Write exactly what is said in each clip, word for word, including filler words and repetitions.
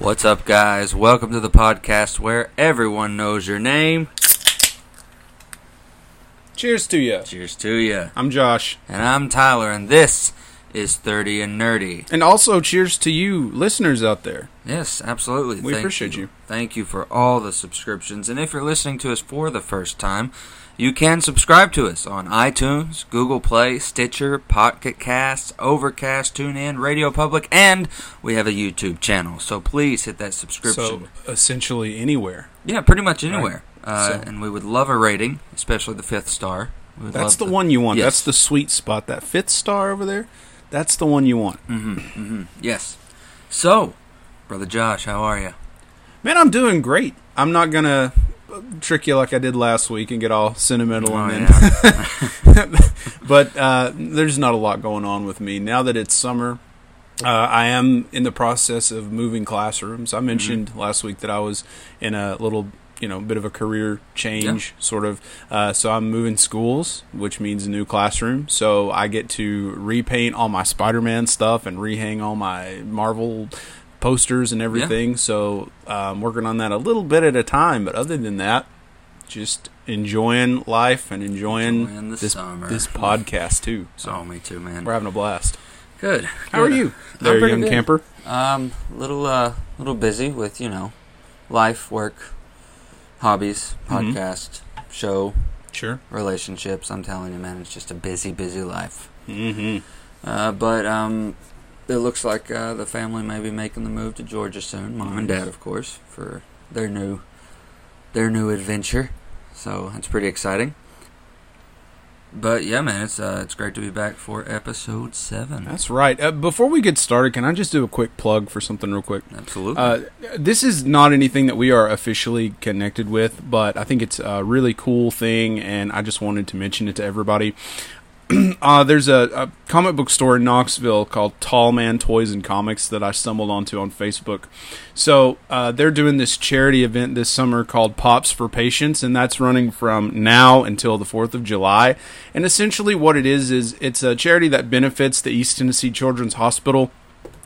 What's up, guys? Welcome to the podcast where everyone knows your name. Cheers to ya. Cheers to ya. I'm Josh. And I'm Tyler, and this is thirty and Nerdy. And also, cheers to you listeners out there. Yes, absolutely. We Thank appreciate you. you. Thank you for all the subscriptions. And if you're listening to us for the first time, you can subscribe to us on iTunes, Google Play, Stitcher, Pocket Casts, Overcast, TuneIn, Radio Public, and we have a YouTube channel. So please hit that subscription. So essentially anywhere. Yeah, pretty much anywhere. Right. Uh, so. And we would love a rating, especially the fifth star. That's the, the one you want. Yes. That's the sweet spot. That fifth star over there, that's the one you want. Mm-hmm, mm-hmm. Yes. So, Brother Josh, how are you? Man, I'm doing great. I'm not going to trick you like I did last week and get all sentimental oh, and then yeah. but uh, there's not a lot going on with me now that it's summer. uh, I am in the process of moving classrooms. I mentioned mm-hmm. last week that I was in a little you know bit of a career change, yeah. sort of uh, so I'm moving schools, which means a new classroom, so I get to repaint all my Spider-Man stuff and rehang all my Marvel posters and everything, yeah. so I'm um, working on that a little bit at a time, but other than that, just enjoying life and enjoying, enjoying this, this podcast too. So oh, me too, man. We're having a blast. Good. How good. are you? There, I'm young good. camper. Um, little, uh, little busy with you know, life, work, hobbies, podcast, mm-hmm. show, sure, relationships. I'm telling you, man, it's just a busy, busy life. Mm-hmm. Uh, but um. It looks like uh, the family may be making the move to Georgia soon. Mom and Dad, of course, for their new their new adventure. So it's pretty exciting. But yeah, man, it's uh, it's great to be back for episode seven. That's right. Uh, before we get started, can I just do a quick plug for something real quick? Absolutely. Uh, this is not anything that we are officially connected with, but I think it's a really cool thing, and I just wanted to mention it to everybody. Uh, there's a, a comic book store in Knoxville called Tall Man Toys and Comics that I stumbled onto on Facebook. So uh, they're doing this charity event this summer called Pops for Patients, and that's running from now until the fourth of July. And essentially what it is is it's a charity that benefits the East Tennessee Children's Hospital.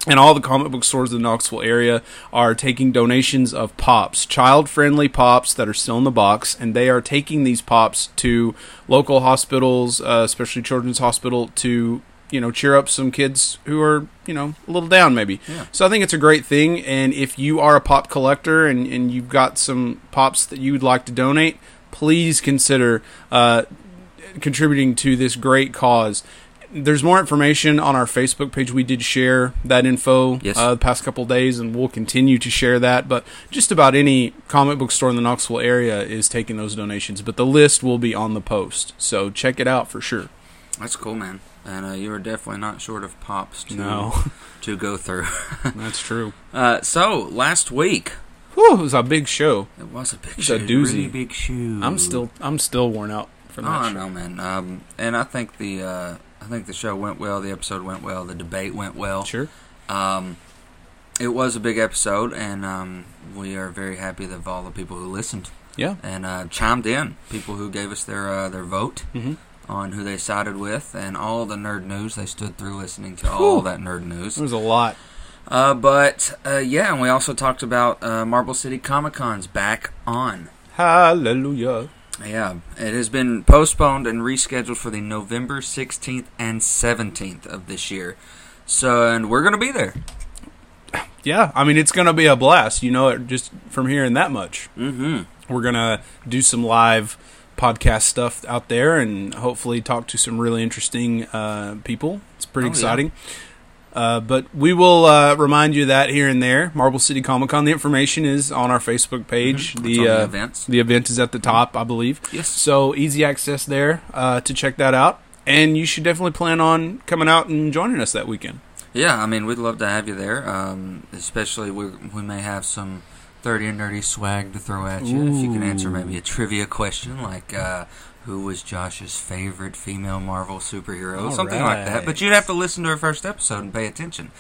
And all the comic book stores in the Knoxville area are taking donations of Pops, child-friendly Pops that are still in the box, and they are taking these Pops to local hospitals, uh, especially Children's Hospital, to you know cheer up some kids who are you know a little down maybe. Yeah. So I think it's a great thing, and if you are a Pop collector and, and you've got some Pops that you would like to donate, please consider uh, contributing to this great cause. There's more information on our Facebook page. We did share that info yes. uh, the past couple days, and we'll continue to share that. But just about any comic book store in the Knoxville area is taking those donations. But the list will be on the post, so check it out for sure. That's cool, man. And uh, you are definitely not short of Pops to, no. to go through. That's true. Uh, so, last week... Whew, it was a big show. It was a big show. It was a doozy. Really big show. I'm still, I'm still worn out from oh, that show. I know, man. Um, and I think the... Uh, I think the show went well, the episode went well, the debate went well. Sure. Um, it was a big episode, and um, we are very happy that of all the people who listened. Yeah. And uh, chimed in, people who gave us their uh, their vote mm-hmm. on who they sided with, and all the nerd news. They stood through listening to all Ooh, that nerd news. There was a lot. Uh, but, uh, yeah, and we also talked about uh, Marble City Comic-Con's back on. Hallelujah. Yeah, it has been postponed and rescheduled for the November sixteenth and seventeenth of this year. So, and we're going to be there. Yeah, I mean, it's going to be a blast, you know, just from hearing that much. Mm-hmm. We're going to do some live podcast stuff out there and hopefully talk to some really interesting uh, people. It's pretty oh, exciting. Yeah. Uh, but we will uh, remind you that here and there, Marble City Comic Con. The information is on our Facebook page. Mm-hmm. The, on the uh, events. The event is at the top, I believe. Yes. So easy access there uh, to check that out, and you should definitely plan on coming out and joining us that weekend. Yeah, I mean, we'd love to have you there. Um, especially we we may have some thirty and Nerdy swag to throw at you. Ooh. If you can answer maybe a trivia question like uh, who was Josh's favorite female Marvel superhero, all something right. like that. But you'd have to listen to our first episode and pay attention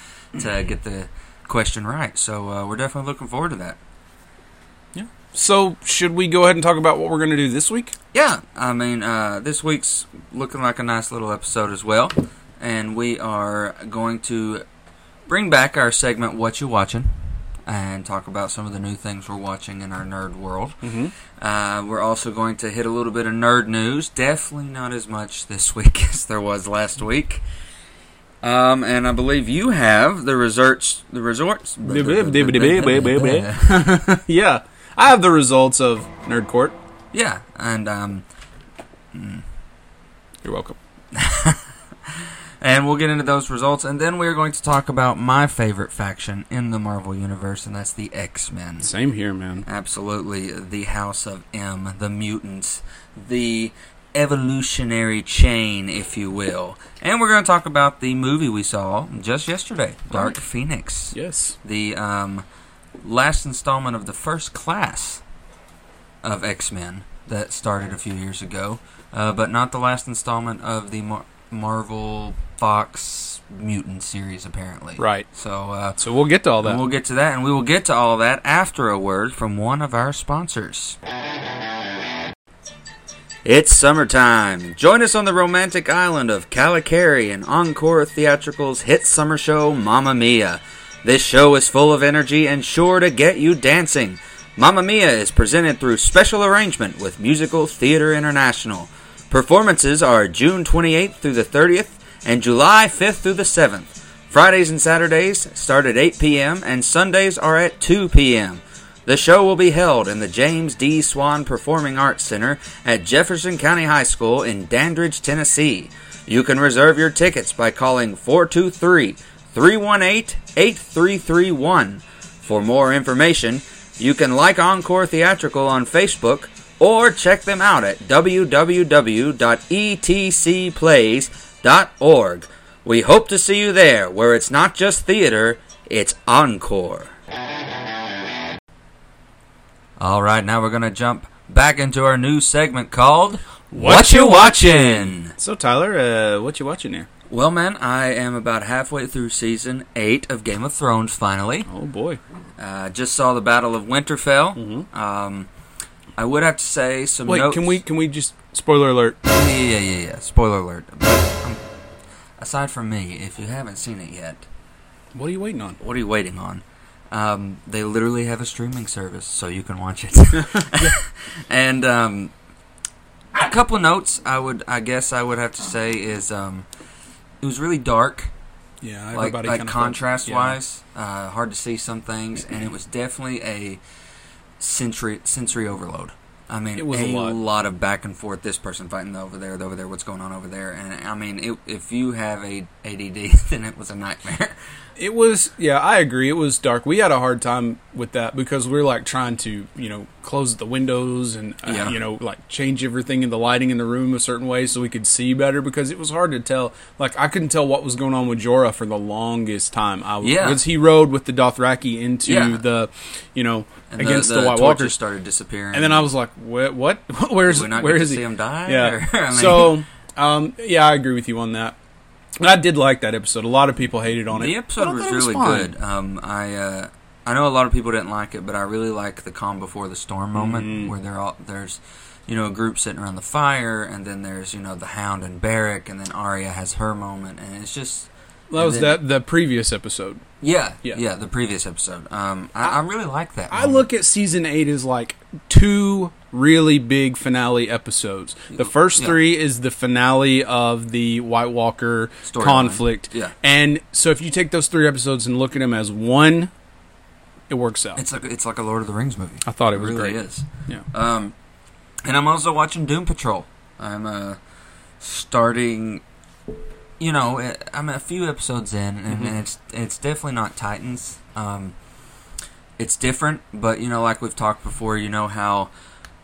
to get the question right. So uh, we're definitely looking forward to that. Yeah. So should we go ahead and talk about what we're going to do this week? Yeah. I mean, uh, this week's looking like a nice little episode as well. And we are going to bring back our segment, What You Watching, and talk about some of the new things we're watching in our nerd world. Mm-hmm. Uh, we're also going to hit a little bit of nerd news. Definitely not as much this week as there was last week. Um, and I believe you have the resorts. The resorts. Yeah, I have the results of Nerd Court. Yeah, and um, mm. you're welcome. And we'll get into those results, and then we're going to talk about my favorite faction in the Marvel Universe, and that's the X-Men. Same here, man. Absolutely. The House of M, the mutants, the evolutionary chain, if you will. And we're going to talk about the movie we saw just yesterday, Dark Phoenix. Yes. The um, last installment of the first class of X-Men that started a few years ago, uh, but not the last installment of the Mar- Marvel... Fox mutant series, apparently. Right. So uh, so we'll get to all that. We'll get to that, and we will get to all that after a word from one of our sponsors. It's summertime. Join us on the romantic island of Kalakari and Encore Theatrical's hit summer show, Mamma Mia. This show is full of energy and sure to get you dancing. Mamma Mia is presented through special arrangement with Musical Theater International. Performances are June twenty-eighth through the thirtieth, and July fifth through the seventh. Fridays and Saturdays start at eight p.m. and Sundays are at two p.m. The show will be held in the James D. Swan Performing Arts Center at Jefferson County High School in Dandridge, Tennessee. You can reserve your tickets by calling four two three, three one eight, eight three three one. For more information, you can like Encore Theatrical on Facebook or check them out at w w w dot e t c plays dot com. Dot org. We hope to see you there, where it's not just theater, it's encore. All right, now we're going to jump back into our new segment called What, what You Watchin'? Watchin'? So, Tyler, uh, what you watching here? Well, man, I am about halfway through season eight of Game of Thrones, finally. Oh, boy. Uh, just saw the Battle of Winterfell. Mm-hmm. Um, I would have to say some Wait, notes. Wait, can we, can we just... Spoiler alert. Yeah, yeah, yeah, yeah. Spoiler alert. But, um, aside from me, if you haven't seen it yet... What are you waiting on? What are you waiting on? Um, they literally have a streaming service, so you can watch it. And um, a couple of notes I would, I guess I would have to say is um, it was really dark. Yeah, everybody Like, like kind of contrast-wise. Yeah. Uh, hard to see some things. And it was definitely a sensory, sensory overload. I mean, it was a, a lot. lot of back and forth, this person fighting over there, over there, what's going on over there. And, I mean, it, if you have a ADD, then it was a nightmare. It was, yeah, I agree. It was dark. We had a hard time with that because we were, like, trying to, you know, close the windows and, uh, yeah. you know, like, change everything and the lighting in the room a certain way so we could see better because it was hard to tell. Like, I couldn't tell what was going on with Jorah for the longest time. I was, yeah. Because he rode with the Dothraki into yeah. the, you know... And against the, the, the White Walkers started disappearing, and then I was like, "What? What? Where's? Did we not where get is to he? See him die?" Yeah. Or, I mean. So, um, yeah, I agree with you on that. But I did like that episode. A lot of people hated on it. The episode was really good. Um, I uh, I know a lot of people didn't like it, but I really like the calm before the storm moment mm-hmm. where they're all there's. You know, a group sitting around the fire, and then there's you know the Hound and Beric, and then Arya has her moment, and it's just. That was then, that the previous episode. Yeah, yeah, yeah the previous episode. Um, I, I, I really like that. I moment. Look at season eight as like two really big finale episodes. The first yeah. three is the finale of the White Walker Story conflict. Line. Yeah, and so if you take those three episodes and look at them as one, it works out. It's like it's like a Lord of the Rings movie. I thought it, it was really great. Is. Yeah. Um, and I'm also watching Doom Patrol. I'm uh starting. You know, I'm a few episodes in, and mm-hmm. it's it's definitely not Titans. Um, it's different, but, you know, like we've talked before, you know how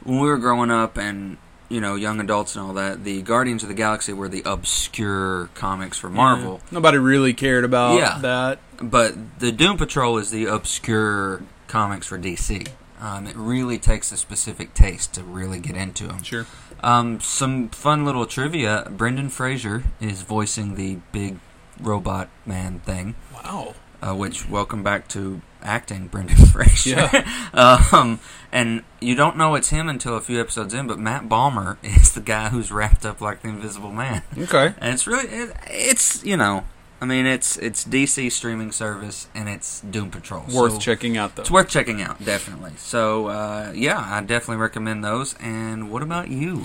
when we were growing up and, you know, young adults and all that, the Guardians of the Galaxy were the obscure comics for Marvel. Yeah. Nobody really cared about yeah. that. But the Doom Patrol is the obscure comics for D C. Um, it really takes a specific taste to really get into them. Sure. Um, some fun little trivia. Brendan Fraser is voicing the big robot man thing. Wow. Uh, which, welcome back to acting, Brendan Fraser. Yeah. um, and you don't know it's him until a few episodes in, but Matt Balmer is the guy who's wrapped up like the Invisible Man. Okay. And it's really, it, it's, you know, I mean, it's it's D C streaming service, and it's Doom Patrol. Worth so checking out, though. It's worth checking out, definitely. So, uh, yeah, I definitely recommend those. And what about you?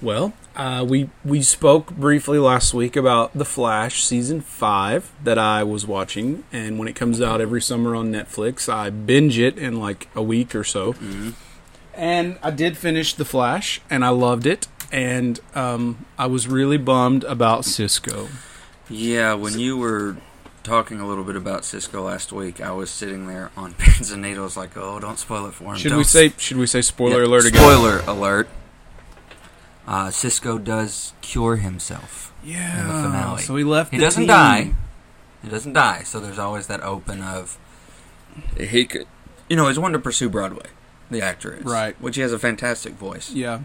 Well, uh, we we spoke briefly last week about The Flash Season five that I was watching, and when it comes out every summer on Netflix, I binge it in like a week or so. Mm-hmm. And I did finish The Flash, and I loved it, and um, I was really bummed about Cisco. Yeah, when you were talking a little bit about Cisco last week, I was sitting there on pins and needles like, oh, don't spoil it for him. Should, don't. we, say, should we say spoiler yeah, alert again? Spoiler alert. Uh, Cisco does cure himself yeah. in the finale. So he left. He the doesn't team. die. He doesn't die. So there's always that open of he could, you know, he's wanting to pursue Broadway. The actor is right, which he has a fantastic voice. Yeah,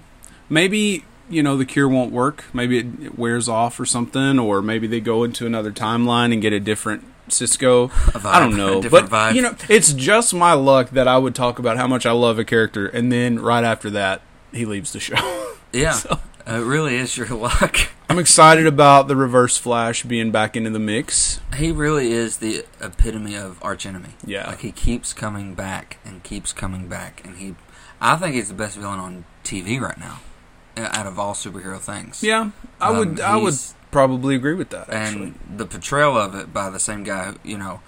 maybe you know the cure won't work. Maybe it, it wears off or something, or maybe they go into another timeline and get a different Cisco. A vibe, I don't know, but vibe. you know, it's just my luck that I would talk about how much I love a character, and then right after that, he leaves the show. Yeah, so, it really is your luck. I'm excited about the Reverse Flash being back into the mix. He really is the epitome of archenemy. Yeah. Like, he keeps coming back and keeps coming back. And he, I think he's the best villain on T V right now, out of all superhero things. Yeah, I um, would I would probably agree with that, actually. And the portrayal of it by the same guy, you know,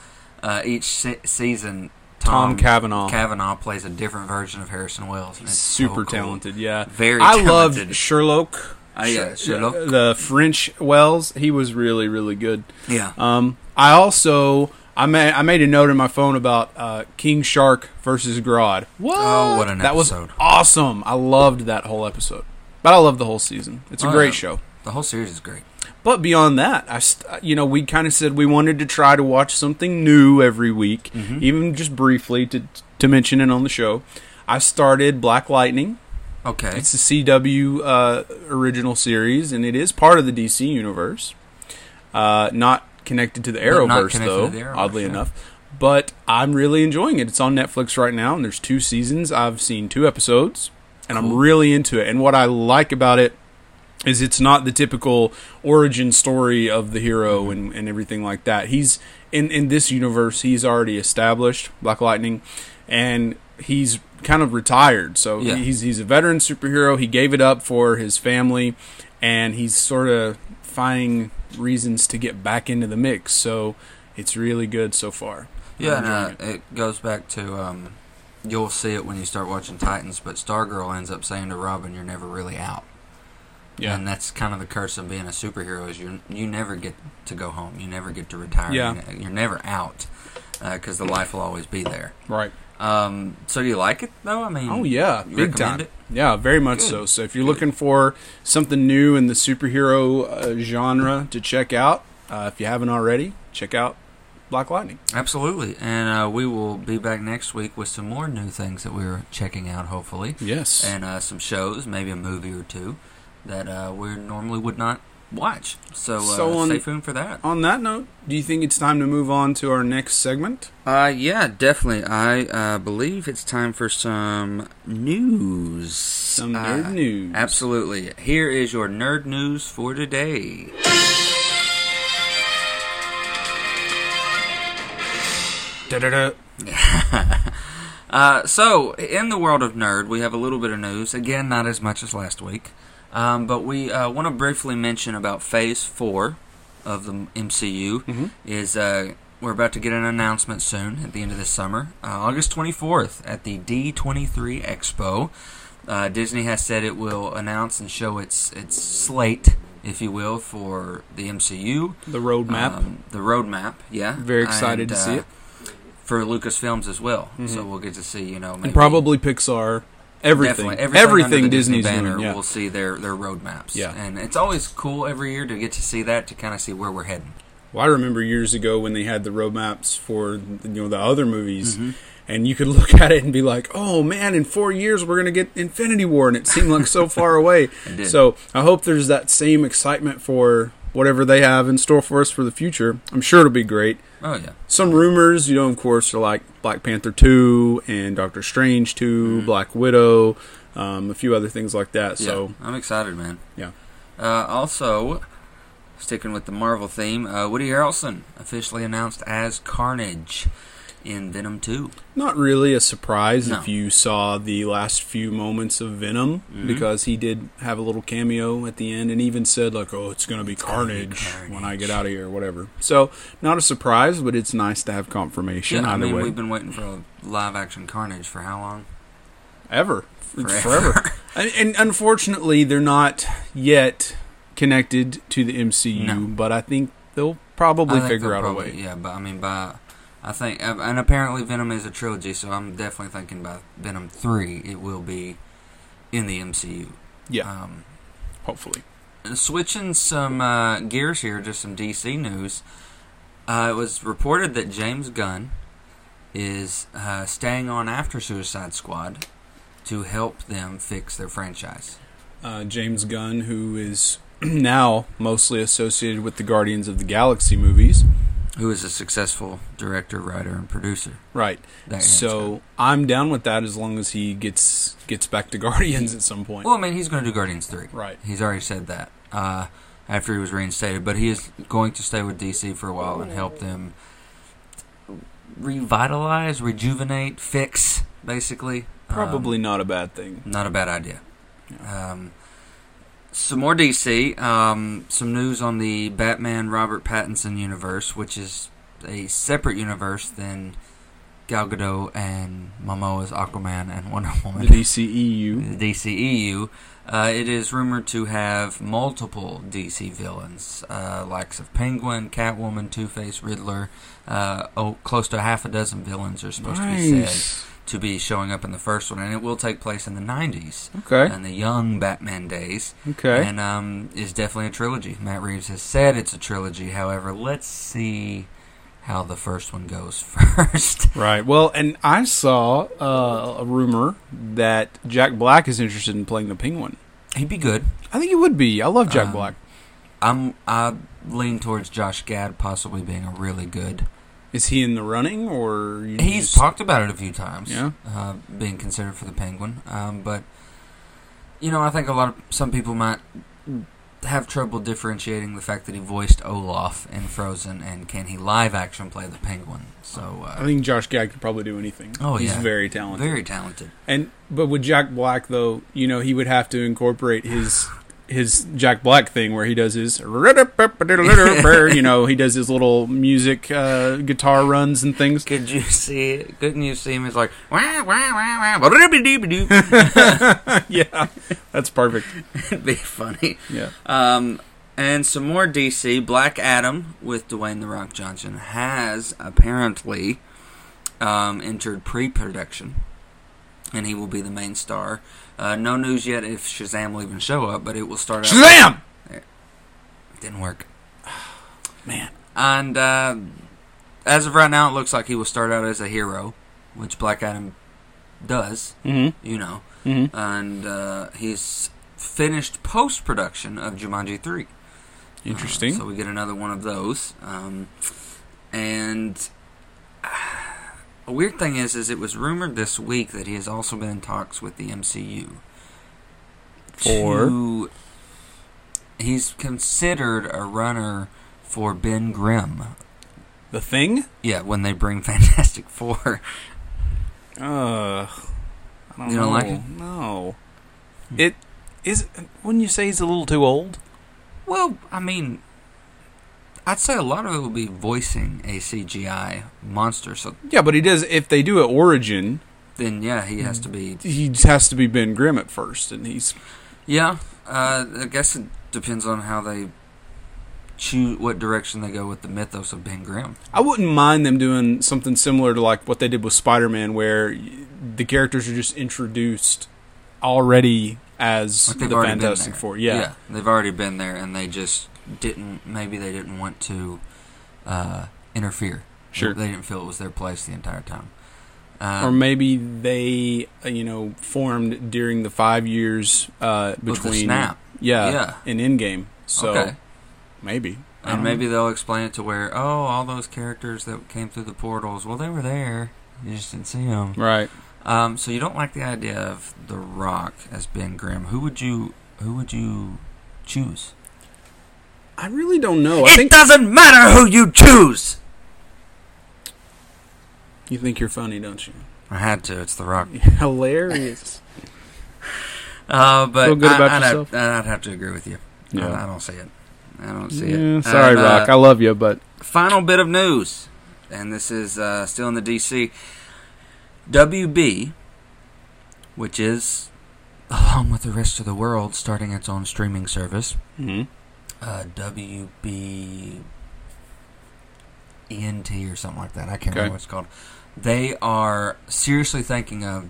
uh, each se- season... Tom, Tom Cavanaugh. Cavanaugh plays a different version of Harrison Wells. He's super so cool. talented, yeah. Very I talented. I loved Sherlock. Uh, yeah, Sherlock. The French Wells. He was really, really good. Yeah. Um, I also... I made, I made a note in my phone about uh, King Shark versus Grodd. What? Oh, what an that episode. That was awesome. I loved that whole episode. But I love the whole season. It's a oh, great yeah. show. The whole series is great. But beyond that, I st- you know, we kind of said we wanted to try to watch something new every week, mm-hmm. even just briefly to to mention it on the show. I started Black Lightning. Okay, it's a C W uh, original series, and it is part of the D C universe. Uh, not connected to the Arrowverse, though, the Arrowverse, oddly yeah. enough. But I'm really enjoying it. It's on Netflix right now, and there's two seasons. I've seen two episodes, and cool. I'm really into it. And what I like about it. Is it's not the typical origin story of the hero mm-hmm. and, and everything like that. He's in, in this universe, he's already established, Black Lightning, and he's kind of retired. So yeah. he's he's a veteran superhero. He gave it up for his family, and he's sort of finding reasons to get back into the mix. So it's really good so far. Yeah, and, uh, it. it goes back to... Um, you'll see it when you start watching Titans, but Stargirl ends up saying to Robin, you're never really out. Yeah. And that's kind of the curse of being a superhero is you you never get to go home. You never get to retire. Yeah. You're never out because uh, the life will always be there. Right. Um, so do you like it, though? I mean, oh, yeah. Big time. It? Yeah, very much Good. so. So if you're Good. looking for something new in the superhero uh, genre to check out, uh, if you haven't already, check out Black Lightning. Absolutely. And uh, we will be back next week with some more new things that we're checking out, hopefully. Yes. And uh, some shows, maybe a movie or two. That uh, we normally would not watch. So, uh, so on, stay tuned for that. On that note, do you think it's time to move on to our next segment? Uh, yeah, definitely. I uh, believe it's time for some news. Some nerd uh, news. Absolutely. Here is your nerd news for today. Da-da-da. uh, so, in the world of nerd, we have a little bit of news. Again, not as much as last week. Um, but we uh, want to briefly mention about Phase four of the M C U. Mm-hmm. Is uh, we're about to get an announcement soon at the end of this summer. Uh, August twenty-fourth at the D twenty-three Expo. Uh, Disney has said it will announce and show its its slate, if you will, for the M C U. The roadmap. Um, the roadmap, yeah. Very excited and, to uh, see it. For Lucasfilms as well. Mm-hmm. So we'll get to see, you know. Maybe and probably Pixar. Everything, everything, everything Disney's Disney banner, doing, yeah. we'll see their, their roadmaps. Yeah. And it's always cool every year to get to see that, to kind of see where we're heading. Well, I remember years ago when they had the roadmaps for you know the other movies, mm-hmm. And you could look at it and be like, oh, man, in four years we're going to get Infinity War. And it seemed like so far away. So I hope there's that same excitement for whatever they have in store for us for the future. I'm sure it'll be great. Oh, yeah. Some rumors, you know, of course, are like Black Panther two and Doctor Strange two, mm-hmm. Black Widow, um, a few other things like that. Yeah, so I'm excited, man. Yeah. Uh, also, sticking with the Marvel theme, uh, Woody Harrelson officially announced as Carnage in Venom two. Not really a surprise no. if you saw the last few moments of Venom, mm-hmm. because he did have a little cameo at the end and even said, like, oh, it's going to be Carnage when I get out of here, or whatever. So, not a surprise, but it's nice to have confirmation. Yeah, I mean, way. We've been waiting for a live-action Carnage for how long? Ever. Forever. forever. and, and unfortunately, they're not yet connected to the M C U, no. but I think they'll probably think figure they'll out probably, a way. Yeah, but I mean, by... I think, and apparently Venom is a trilogy, so I'm definitely thinking by Venom three, it will be in the M C U. Yeah, um, hopefully. Switching some uh, gears here, just some D C news. Uh, it was reported that James Gunn is uh, staying on after Suicide Squad to help them fix their franchise. Uh, James Gunn, who is now mostly associated with the Guardians of the Galaxy movies. Who is a successful director, writer, and producer. Right. So I'm down with that as long as he gets gets back to Guardians at some point. Well, I mean, he's going to do Guardians three. Right. He's already said that uh, after he was reinstated. But he is going to stay with D C for a while and help them revitalize, rejuvenate, fix, basically. Probably um, not a bad thing. Not a bad idea. Yeah. Um Some more D C, um, some news on the Batman Robert Pattinson universe, which is a separate universe than Gal Gadot and Momoa's Aquaman and Wonder Woman. The D C E U. The D C E U. Uh, it is rumored to have multiple D C villains, uh, likes of Penguin, Catwoman, Two-Face, Riddler. Uh, oh, close to half a dozen villains are supposed nice. to be said to be showing up in the first one, and it will take place in the nineties. Okay. In the young Batman days. Okay. And um, is definitely a trilogy. Matt Reeves has said it's a trilogy. However, let's see how the first one goes first. Right. Well, and I saw uh, a rumor that Jack Black is interested in playing the Penguin. He'd be good. I think he would be. I love Jack um, Black. I'm, I lean towards Josh Gad possibly being a really good... Is he in the running, or... You He's just... talked about it a few times, yeah. uh, being considered for the Penguin. Um, but, you know, I think a lot of... Some people might have trouble differentiating the fact that he voiced Olaf in Frozen, and can he live-action play the Penguin. So uh, I think Josh Gad could probably do anything. Oh, He's yeah. He's very talented. Very talented. And But with Jack Black, though, you know, he would have to incorporate his... his Jack Black thing where he does his, you know, he does his little music uh, guitar runs and things. Could you see it? Couldn't you see him? It's like, wah, wah, wah, wah, yeah, that's perfect. It'd be funny. Yeah. Um, and some more D C. Black Adam with Dwayne The Rock Johnson has apparently um, entered pre-production. And he will be the main star. Uh, no news yet if Shazam will even show up, but it will start out... Shazam! There. Didn't work. Man. And uh, as of right now, it looks like he will start out as a hero, which Black Adam does, mm-hmm. you know. Mm-hmm. And uh, he's finished post-production of Jumanji three. Interesting. Uh, so we get another one of those. Um, and... Uh, The weird thing is, is it was rumored this week that he has also been in talks with the M C U. For? He's considered a runner for Ben Grimm. The Thing? Yeah, when they bring Fantastic Four. Uh, I don't you know. don't like it? No. It is. Wouldn't you say he's a little too old? Well, I mean... I'd say a lot of it will be voicing a C G I monster. So yeah, but he does. If they do an origin, then yeah, he has to be. He has to be Ben Grimm at first, and he's. Yeah, uh, I guess it depends on how they choose what direction they go with the mythos of Ben Grimm. I wouldn't mind them doing something similar to like what they did with Spider-Man, where the characters are just introduced already as like the Fantastic Four. Yeah. yeah, they've already been there, and they just. Didn't maybe they didn't want to uh, interfere. Sure, they didn't feel it was their place the entire time. Um, or maybe they, you know, formed during the five years uh, between the snap, yeah, yeah, and Endgame. So okay. maybe, I and maybe know. They'll explain it to where, oh, all those characters that came through the portals, well, they were there, you just didn't see them, right? Um, so you don't like the idea of The Rock as Ben Grimm? Who would you? Who would you choose? I really don't know. I it think... doesn't matter who you choose. You think you're funny, don't you? I had to. It's The Rock. Hilarious. uh, but Feel good I, about I'd, yourself? I'd, I'd have to agree with you. Yeah. I, I don't see it. I don't see yeah, it. Sorry, uh, Rock. I love you, but final bit of news, and this is uh, still in the D C. W B, which is, along with the rest of the world, starting its own streaming service. Mm-hmm. Uh, W B E N T or something like that. I can't okay. remember what it's called. They are seriously thinking of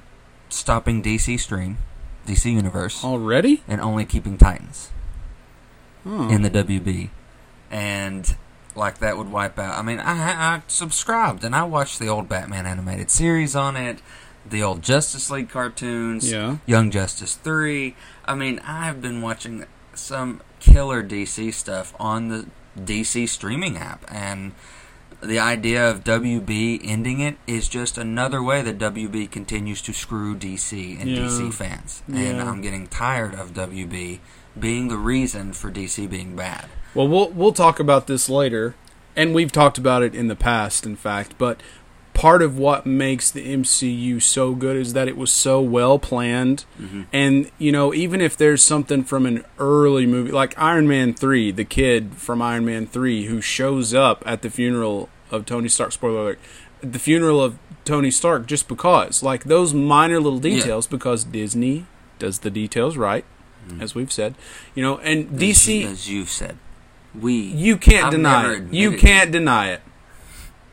stopping D C Stream, D C Universe. Already? And only keeping Titans oh. in the W B. And, like, that would wipe out. I mean, I, I subscribed, and I watched the old Batman animated series on it, the old Justice League cartoons, yeah. Young Justice three. I mean, I've been watching some killer D C stuff on the D C streaming app, and the idea of W B ending it is just another way that W B continues to screw D C and yeah. D C fans. Yeah. And I'm getting tired of W B being the reason for D C being bad. Well, we'll we'll talk about this later, and we've talked about it in the past, in fact, but part of what makes the M C U so good is that it was so well planned. Mm-hmm. And, you know, even if there's something from an early movie, like Iron Man three, the kid from Iron Man three who shows up at the funeral of Tony Stark, spoiler alert, the funeral of Tony Stark just because. Like, those minor little details, yeah. because Disney does the details right, mm-hmm. as we've said. You know, and as D C... You, as you've said. We... You can't I've deny it. You can't it. deny it.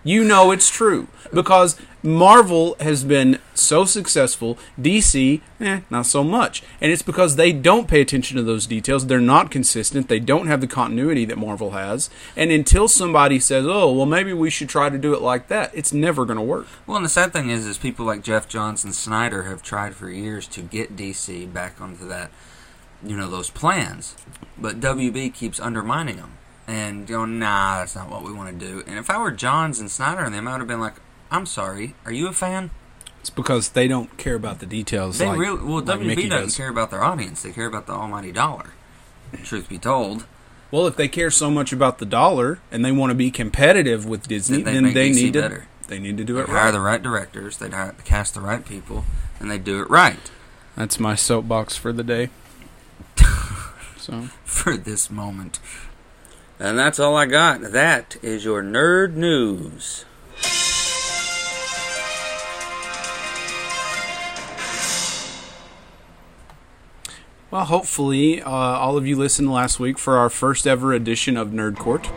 You know it's true. Because Marvel has been so successful, D C, eh, not so much. And it's because they don't pay attention to those details. They're not consistent. They don't have the continuity that Marvel has. And until somebody says, oh, well, maybe we should try to do it like that, it's never going to work. Well, and the sad thing is, is people like Jeff Johns and Snyder have tried for years to get D C back onto that, you know, those plans. But W B keeps undermining them. And going, nah, that's not what we want to do. And if I were Johns and Snyder and them, I would have been like, I'm sorry, are you a fan? It's because they don't care about the details. They like, really, well, like W B Mickey doesn't does. care about their audience. They care about the almighty dollar, truth be told. Well, if they care so much about the dollar and they want to be competitive with Disney, then they, then they need better. to They need to do they'd it right. Hire the right directors, they cast the right people, and they do it right. That's my soapbox for the day. So for this moment. And that's all I got. That is your nerd news. Well, hopefully, uh, all of you listened last week for our first ever edition of Nerd Court.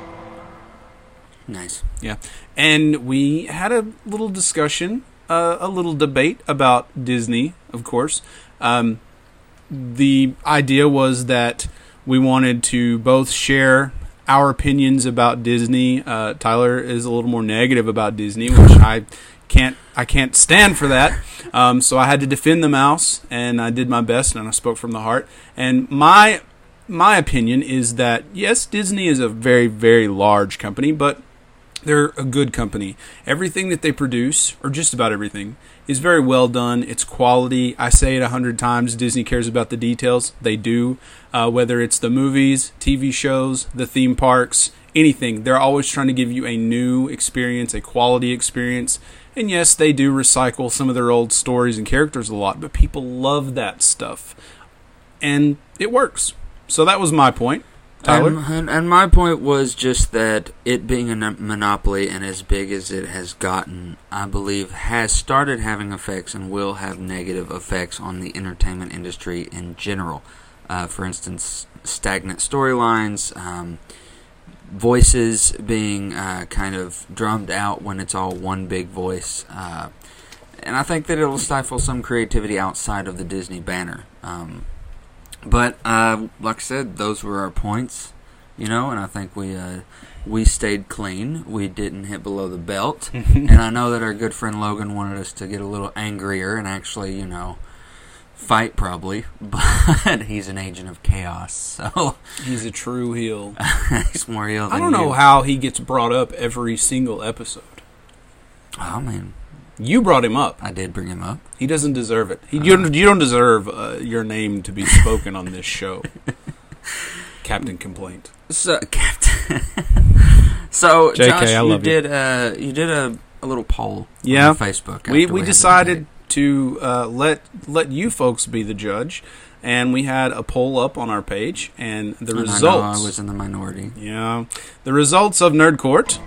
Nice. Yeah. And we had a little discussion, uh, a little debate about Disney, of course. Um, the idea was that we wanted to both share our opinions about Disney. Uh, Tyler is a little more negative about Disney, which I can't I can't stand for that. Um, so I had to defend the mouse, and I did my best, and I spoke from the heart. And my my opinion is that, yes, Disney is a very, very large company, but they're a good company. Everything that they produce, or just about everything, is very well done. It's quality. I say it a hundred times. Disney cares about the details. They do. Uh, whether it's the movies, T V shows, the theme parks, anything. They're always trying to give you a new experience, a quality experience. And yes, they do recycle some of their old stories and characters a lot, but people love that stuff. And it works. So that was my point. Tyler? And, and, and my point was just that it being a monopoly and as big as it has gotten, I believe, has started having effects and will have negative effects on the entertainment industry in general. Uh, for instance, stagnant storylines, um, voices being uh, kind of drummed out when it's all one big voice. Uh, and I think that it'll stifle some creativity outside of the Disney banner. Um But, uh, like I said, those were our points. you know, and I think we uh, we stayed clean. We didn't hit below the belt. And I know that our good friend Logan wanted us to get a little angrier and actually, you know, fight probably, but he's an agent of chaos, so he's a true heel. He's more heel than I don't know you. How he gets brought up every single episode. I mean, you brought him up. I did bring him up. He doesn't deserve it. He, uh, you, don't, you don't deserve uh, your name to be spoken on this show. Captain Complaint. So, Captain. So, J K, Josh, I love you, you. Did uh, you did a, a little poll yeah. on Facebook. We we, we decided to uh, let let you folks be the judge, and we had a poll up on our page, and the and results. I, I was in the minority. Yeah, the results of Nerd Court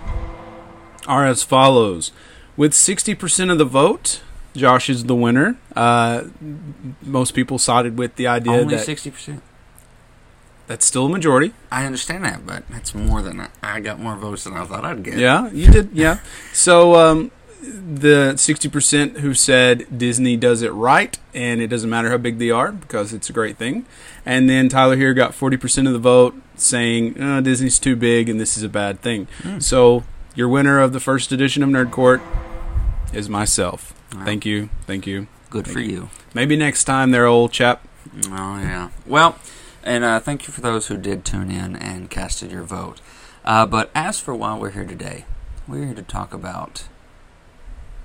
are as follows. With sixty percent of the vote, Josh is the winner. Uh, most people sided with the idea Only that... Only sixty percent. That's still a majority. I understand that, but that's more than... I, I got more votes than I thought I'd get. Yeah, you did, yeah. So, um, the sixty percent who said Disney does it right, and it doesn't matter how big they are, because it's a great thing. And then Tyler here got forty percent of the vote saying, oh, Disney's too big, and this is a bad thing. Mm. So... your winner of the first edition of Nerd Court is myself. Right. Thank you. Thank you. Good thank for you. you. Maybe next time there, old chap. Oh, yeah. Well, and uh, thank you for those who did tune in and casted your vote. Uh, but as for why we're here today, we're here to talk about,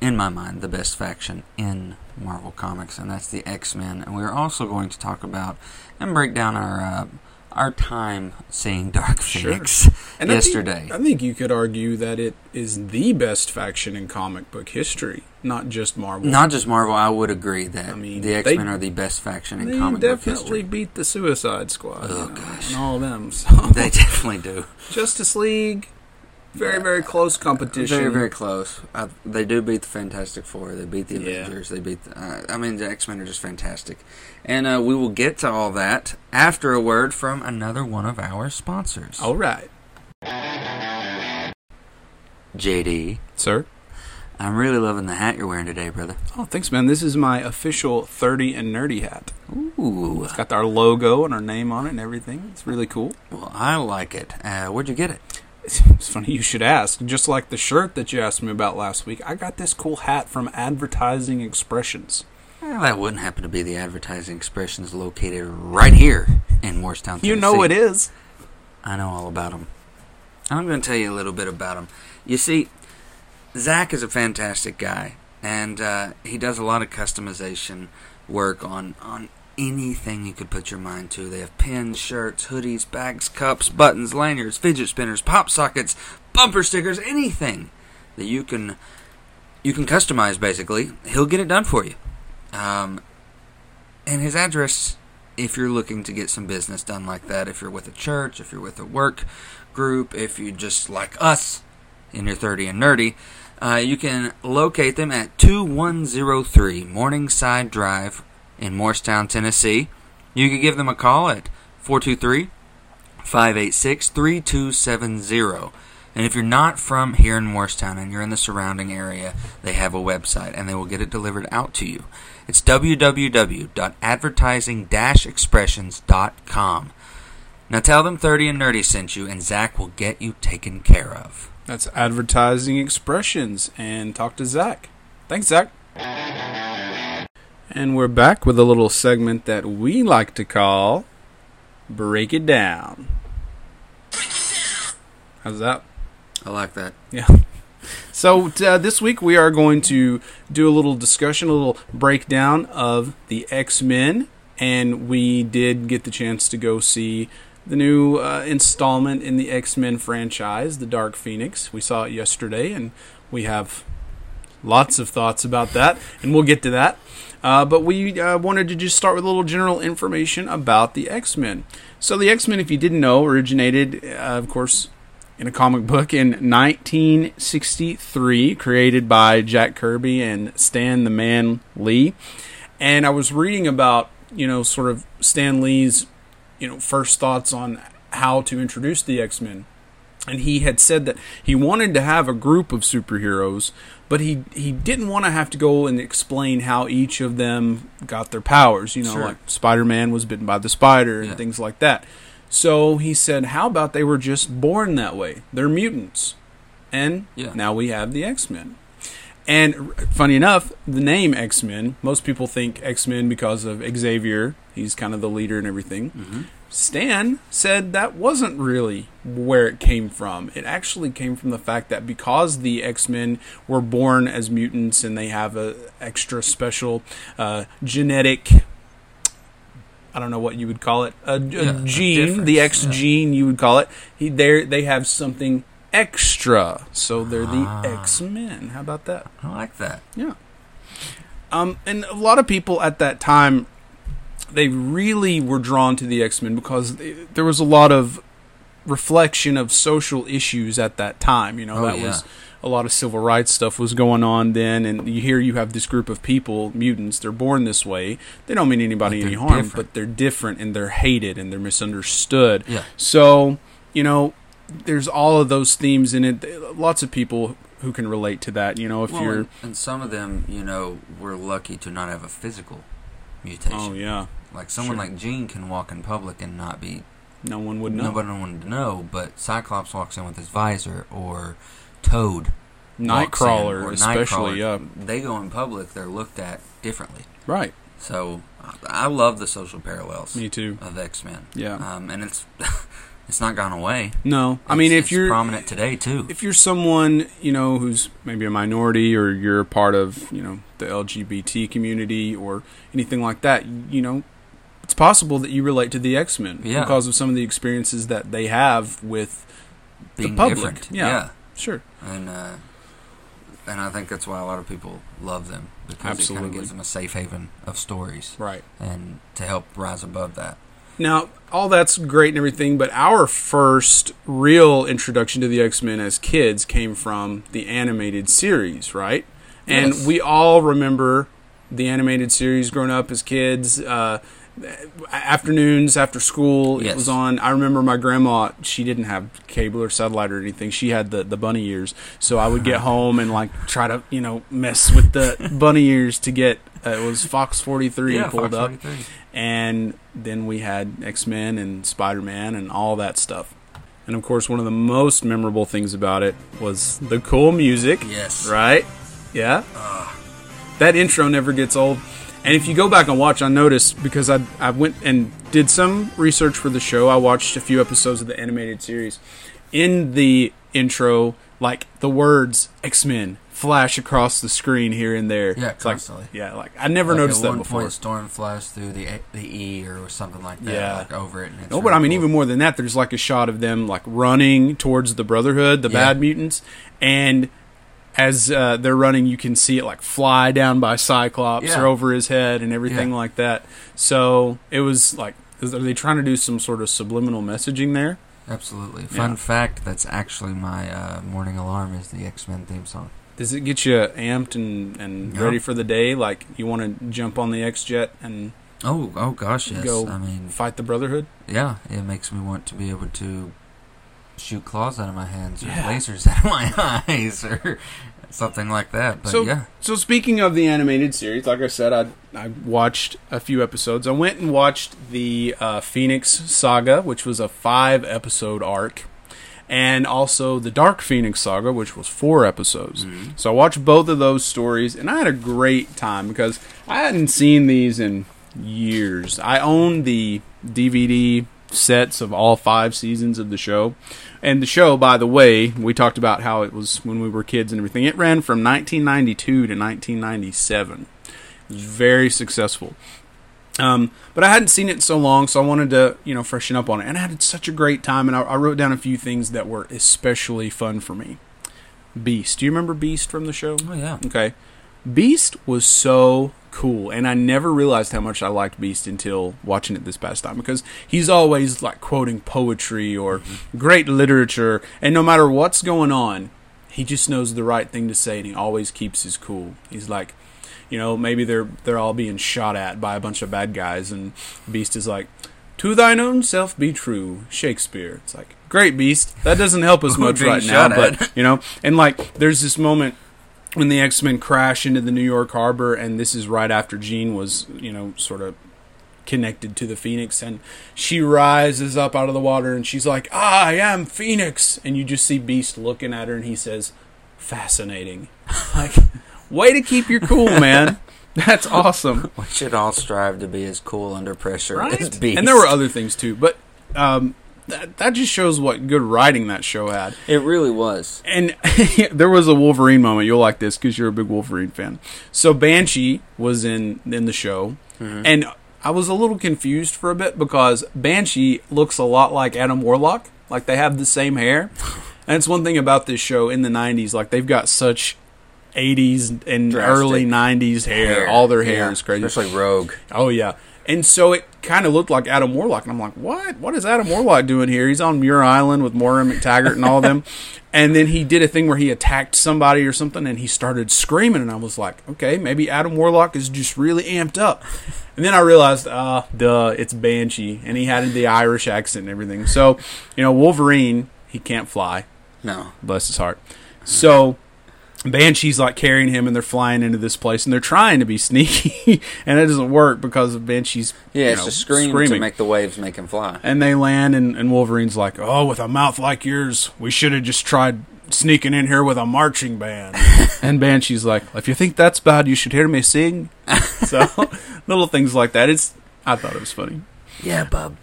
in my mind, the best faction in Marvel Comics, and that's the X-Men. And we're also going to talk about and break down our... Uh, Our time seeing Dark Phoenix sure. and yesterday. I think, I think you could argue that it is the best faction in comic book history, not just Marvel. Not just Marvel. I would agree that I mean, the X-Men they, are the best faction in comic book history. They definitely beat the Suicide Squad. Oh, you know, gosh. And all of them. So. They definitely do. Justice League, very, very close competition. Very, very close. I, they do beat the Fantastic Four. They beat the Avengers. Yeah. They beat the... Uh, I mean, the X-Men are just fantastic. And uh, we will get to all that after a word from another one of our sponsors. All right. J D. Sir? I'm really loving the hat you're wearing today, brother. Oh, thanks, man. This is my official thirty and Nerdy hat. Ooh. It's got our logo and our name on it and everything. It's really cool. Well, I like it. Uh, where'd you get it? It's funny you should ask. Just like the shirt that you asked me about last week, I got this cool hat from Advertising Expressions. Well, that wouldn't happen to be the Advertising Expressions located right here in Morristown, Tennessee. You know it is. I know all about them. I'm going to tell you a little bit about them. You see, Zach is a fantastic guy, and uh, he does a lot of customization work on, on anything you could put your mind to. They have pins, shirts, hoodies, bags, cups, buttons, lanyards, fidget spinners, pop sockets, bumper stickers, anything that you can you can customize, basically. He'll get it done for you. Um, and his address, if you're looking to get some business done like that, if you're with a church, if you're with a work group, if you just like us and you're thirty and nerdy, uh, you can locate them at two one zero three Morningside Drive in Morristown, Tennessee. You can give them a call at four two three, five eight six, three two seven zero. And if you're not from here in Morristown and you're in the surrounding area, they have a website and they will get it delivered out to you. It's w w w dot advertising dash expressions dot com. Now tell them thirty and Nerdy sent you and Zach will get you taken care of. That's Advertising Expressions, and talk to Zach. Thanks, Zach. And we're back with a little segment that we like to call Break It Down. How's that? I like that. Yeah. So uh, this week we are going to do a little discussion, a little breakdown of the X-Men. And we did get the chance to go see the new uh, installment in the X-Men franchise, The Dark Phoenix. We saw it yesterday, and we have lots of thoughts about that. And we'll get to that. Uh, but we uh, wanted to just start with a little general information about the X-Men. So the X-Men, if you didn't know, originated, uh, of course, in a comic book in nineteen sixty-three, created by Jack Kirby and Stan the Man Lee. And I was reading about, you know, sort of Stan Lee's, you know, first thoughts on how to introduce the X-Men. And he had said that he wanted to have a group of superheroes, but he, he didn't want to have to go and explain how each of them got their powers. You know, sure. Like Spider-Man was bitten by the spider and yeah. things like that. So he said, how about they were just born that way? They're mutants. And yeah. now we have the X-Men. And funny enough, the name X-Men, most people think X-Men because of Xavier. He's kind of the leader and everything. Mm-hmm. Stan said that wasn't really where it came from. It actually came from the fact that because the X-Men were born as mutants and they have a extra special uh, genetic, I don't know what you would call it, a, a yeah, gene, the X yeah. gene you would call it, he, they have something extra. So they're ah. the X-Men. How about that? I like that. Yeah. Um, and a lot of people at that time, they really were drawn to the X-Men because they, there was a lot of reflection of social issues at that time. You know, oh, that yeah. was a lot of civil rights stuff was going on then. And you hear you have this group of people, mutants, they're born this way. They don't mean anybody any harm, different. But they're different and they're hated and they're misunderstood. Yeah. So, you know, there's all of those themes in it. Lots of people who can relate to that, you know, if well, you're... And some of them, you know, were lucky to not have a physical mutation. Oh, yeah. Like, someone sure. like Jean can walk in public and not be... No one would know. Nobody would know, but Cyclops walks in with his visor, or Toad. Nightcrawler, in, or especially, Nightcrawler. yeah. They go in public, they're looked at differently. Right. So, I love the social parallels. Me too. Of X-Men. Yeah. Um, and it's... It's not gone away. No. It's, I mean, if it's you're... prominent today, too. If you're someone, you know, who's maybe a minority or you're a part of, you know, the L G B T community or anything like that, you know, it's possible that you relate to the X-Men yeah. because of some of the experiences that they have with being the public. Different. Yeah. yeah. Sure. And, uh, and I think that's why a lot of people love them because Absolutely. It kind of gives them a safe haven of stories. Right. And to help rise above that. Now, all that's great and everything, but our first real introduction to the X-Men as kids came from the animated series, right? And yes. we all remember the animated series growing up as kids. Uh, afternoons after school, yes. it was on. I remember my grandma, she didn't have cable or satellite or anything. She had the, the bunny ears. So I would get home and like try to, you know, mess with the bunny ears to get... Uh, it was Fox forty-three yeah, pulled Fox forty-three. Up, and then we had X-Men and Spider-Man and all that stuff. And, of course, one of the most memorable things about it was the cool music. Yes. Right? Yeah? Uh. That intro never gets old. And if you go back and watch, I noticed, because I I went and did some research for the show. I watched a few episodes of the animated series. In the intro, like, the words X-Men flash across the screen here and there. Yeah, it's constantly. Like, yeah, like I never like noticed that before. At one point, Storm flies through the a- the E or something like that, yeah. like over it. And it's no, but really I mean, cool. even more than that, there's like a shot of them like running towards the Brotherhood, the yeah. bad mutants, and as uh, they're running, you can see it like fly down by Cyclops yeah. or over his head and everything yeah. like that. So it was like, are they trying to do some sort of subliminal messaging there? Absolutely. Fun yeah. fact: that's actually my uh, morning alarm is the X-Men theme song. Does it get you amped and, and yep. ready for the day? Like, you want to jump on the X-Jet and oh, oh gosh, yes. go I mean, fight the Brotherhood? Yeah, it makes me want to be able to shoot claws out of my hands or yeah. lasers out of my eyes or something like that. But so, yeah. so speaking of the animated series, like I said, I I watched a few episodes. I went and watched the uh, Phoenix Saga, which was a five-episode arc. And also the Dark Phoenix Saga, which was four episodes. Mm-hmm. So I watched both of those stories, and I had a great time because I hadn't seen these in years. I own the D V D sets of all five seasons of the show. And the show, by the way, we talked about how it was when we were kids and everything. It ran from nineteen ninety-two to nineteen ninety-seven. It was very successful. Um, but I hadn't seen it in so long, so I wanted to, you know, freshen up on it. And I had such a great time, and I, I wrote down a few things that were especially fun for me. Beast. Do you remember Beast from the show? Oh, yeah. Okay. Beast was so cool, and I never realized how much I liked Beast until watching it this past time, because he's always, like, quoting poetry or mm-hmm. great literature, and no matter what's going on, he just knows the right thing to say, and he always keeps his cool. He's like... You know, maybe they're they're all being shot at by a bunch of bad guys, and Beast is like, "To thine own self be true, Shakespeare." It's like, great, Beast. That doesn't help us much right now, but, you know. And, like, there's this moment when the X-Men crash into the New York harbor, and this is right after Jean was, you know, sort of connected to the Phoenix, and she rises up out of the water and she's like, I am Phoenix, and you just see Beast looking at her and he says, fascinating. Like, way to keep your cool, man. That's awesome. We should all strive to be as cool under pressure, right? As Beast. And there were other things too, but um That, that just shows what good writing that show had. It really was. And there was a Wolverine moment. You'll like this because you're a big Wolverine fan. So Banshee was in, in the show. Mm-hmm. And I was a little confused for a bit because Banshee looks a lot like Adam Warlock. Like, they have the same hair. And it's one thing about this show in the nineties. Like, they've got such eighties and drastic early nineties hair. hair. All their hair yeah. is crazy. Especially Rogue. Oh, yeah. And so it kind of looked like Adam Warlock. And I'm like, what? What is Adam Warlock doing here? He's on Muir Island with Moira McTaggart and all of them. And then he did a thing where he attacked somebody or something, and he started screaming. And I was like, okay, maybe Adam Warlock is just really amped up. And then I realized, ah, uh, duh, it's Banshee. And he had the Irish accent and everything. So, you know, Wolverine, he can't fly. No. Bless his heart. So Banshee's like carrying him, and they're flying into this place, and they're trying to be sneaky, and it doesn't work because of Banshee's yeah, you know, it's just scream screaming to make the waves make him fly. And they land, and, and Wolverine's like, "Oh, with a mouth like yours, we should have just tried sneaking in here with a marching band." And Banshee's like, "If you think that's bad, you should hear me sing." So little things like that. It's I thought it was funny. Yeah, bub.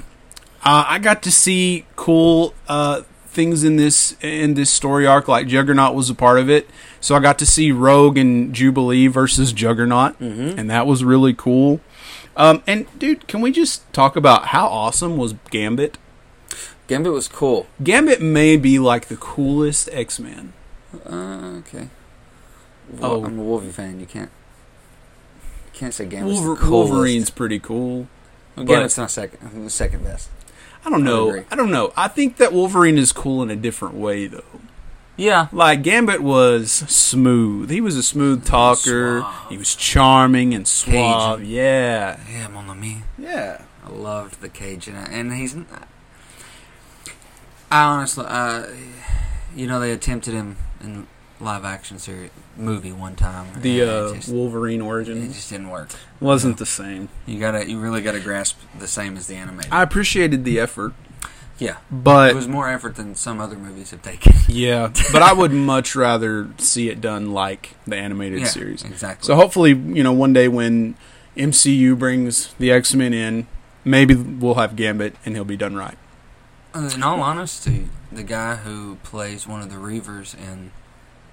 Uh, I got to see cool Uh, things in this in this story arc, like Juggernaut was a part of it, so I got to see Rogue and Jubilee versus Juggernaut, mm-hmm. and that was really cool. Um, and dude, can we just talk about how awesome was Gambit? Gambit was cool. Gambit may be like the coolest X-Man. Uh, okay. Well, oh. I'm a Wolverine fan. You can't you can't say Gambit's Wolver- the coolest. Wolverine's pretty cool. Well, Gambit's not second second best. I don't know. I, I don't know. I think that Wolverine is cool in a different way, though. Yeah. Like, Gambit was smooth. He was a smooth talker. Suave. He was charming and suave. Cajun. Yeah. Yeah, mon ami. Yeah. I loved the Cajun. And he's... I honestly... Uh, you know, they attempted him in live-action series movie one time. The uh, just, Wolverine origin. It just didn't work. Wasn't you know? the same. You gotta, you really gotta grasp the same as the animated. I appreciated the effort. Yeah, but it was more effort than some other movies have taken. Yeah, but I would much rather see it done like the animated yeah, series. Exactly. So hopefully, you know, one day when M C U brings the X-Men in, maybe we'll have Gambit and he'll be done right. In all honesty, the guy who plays one of the Reavers in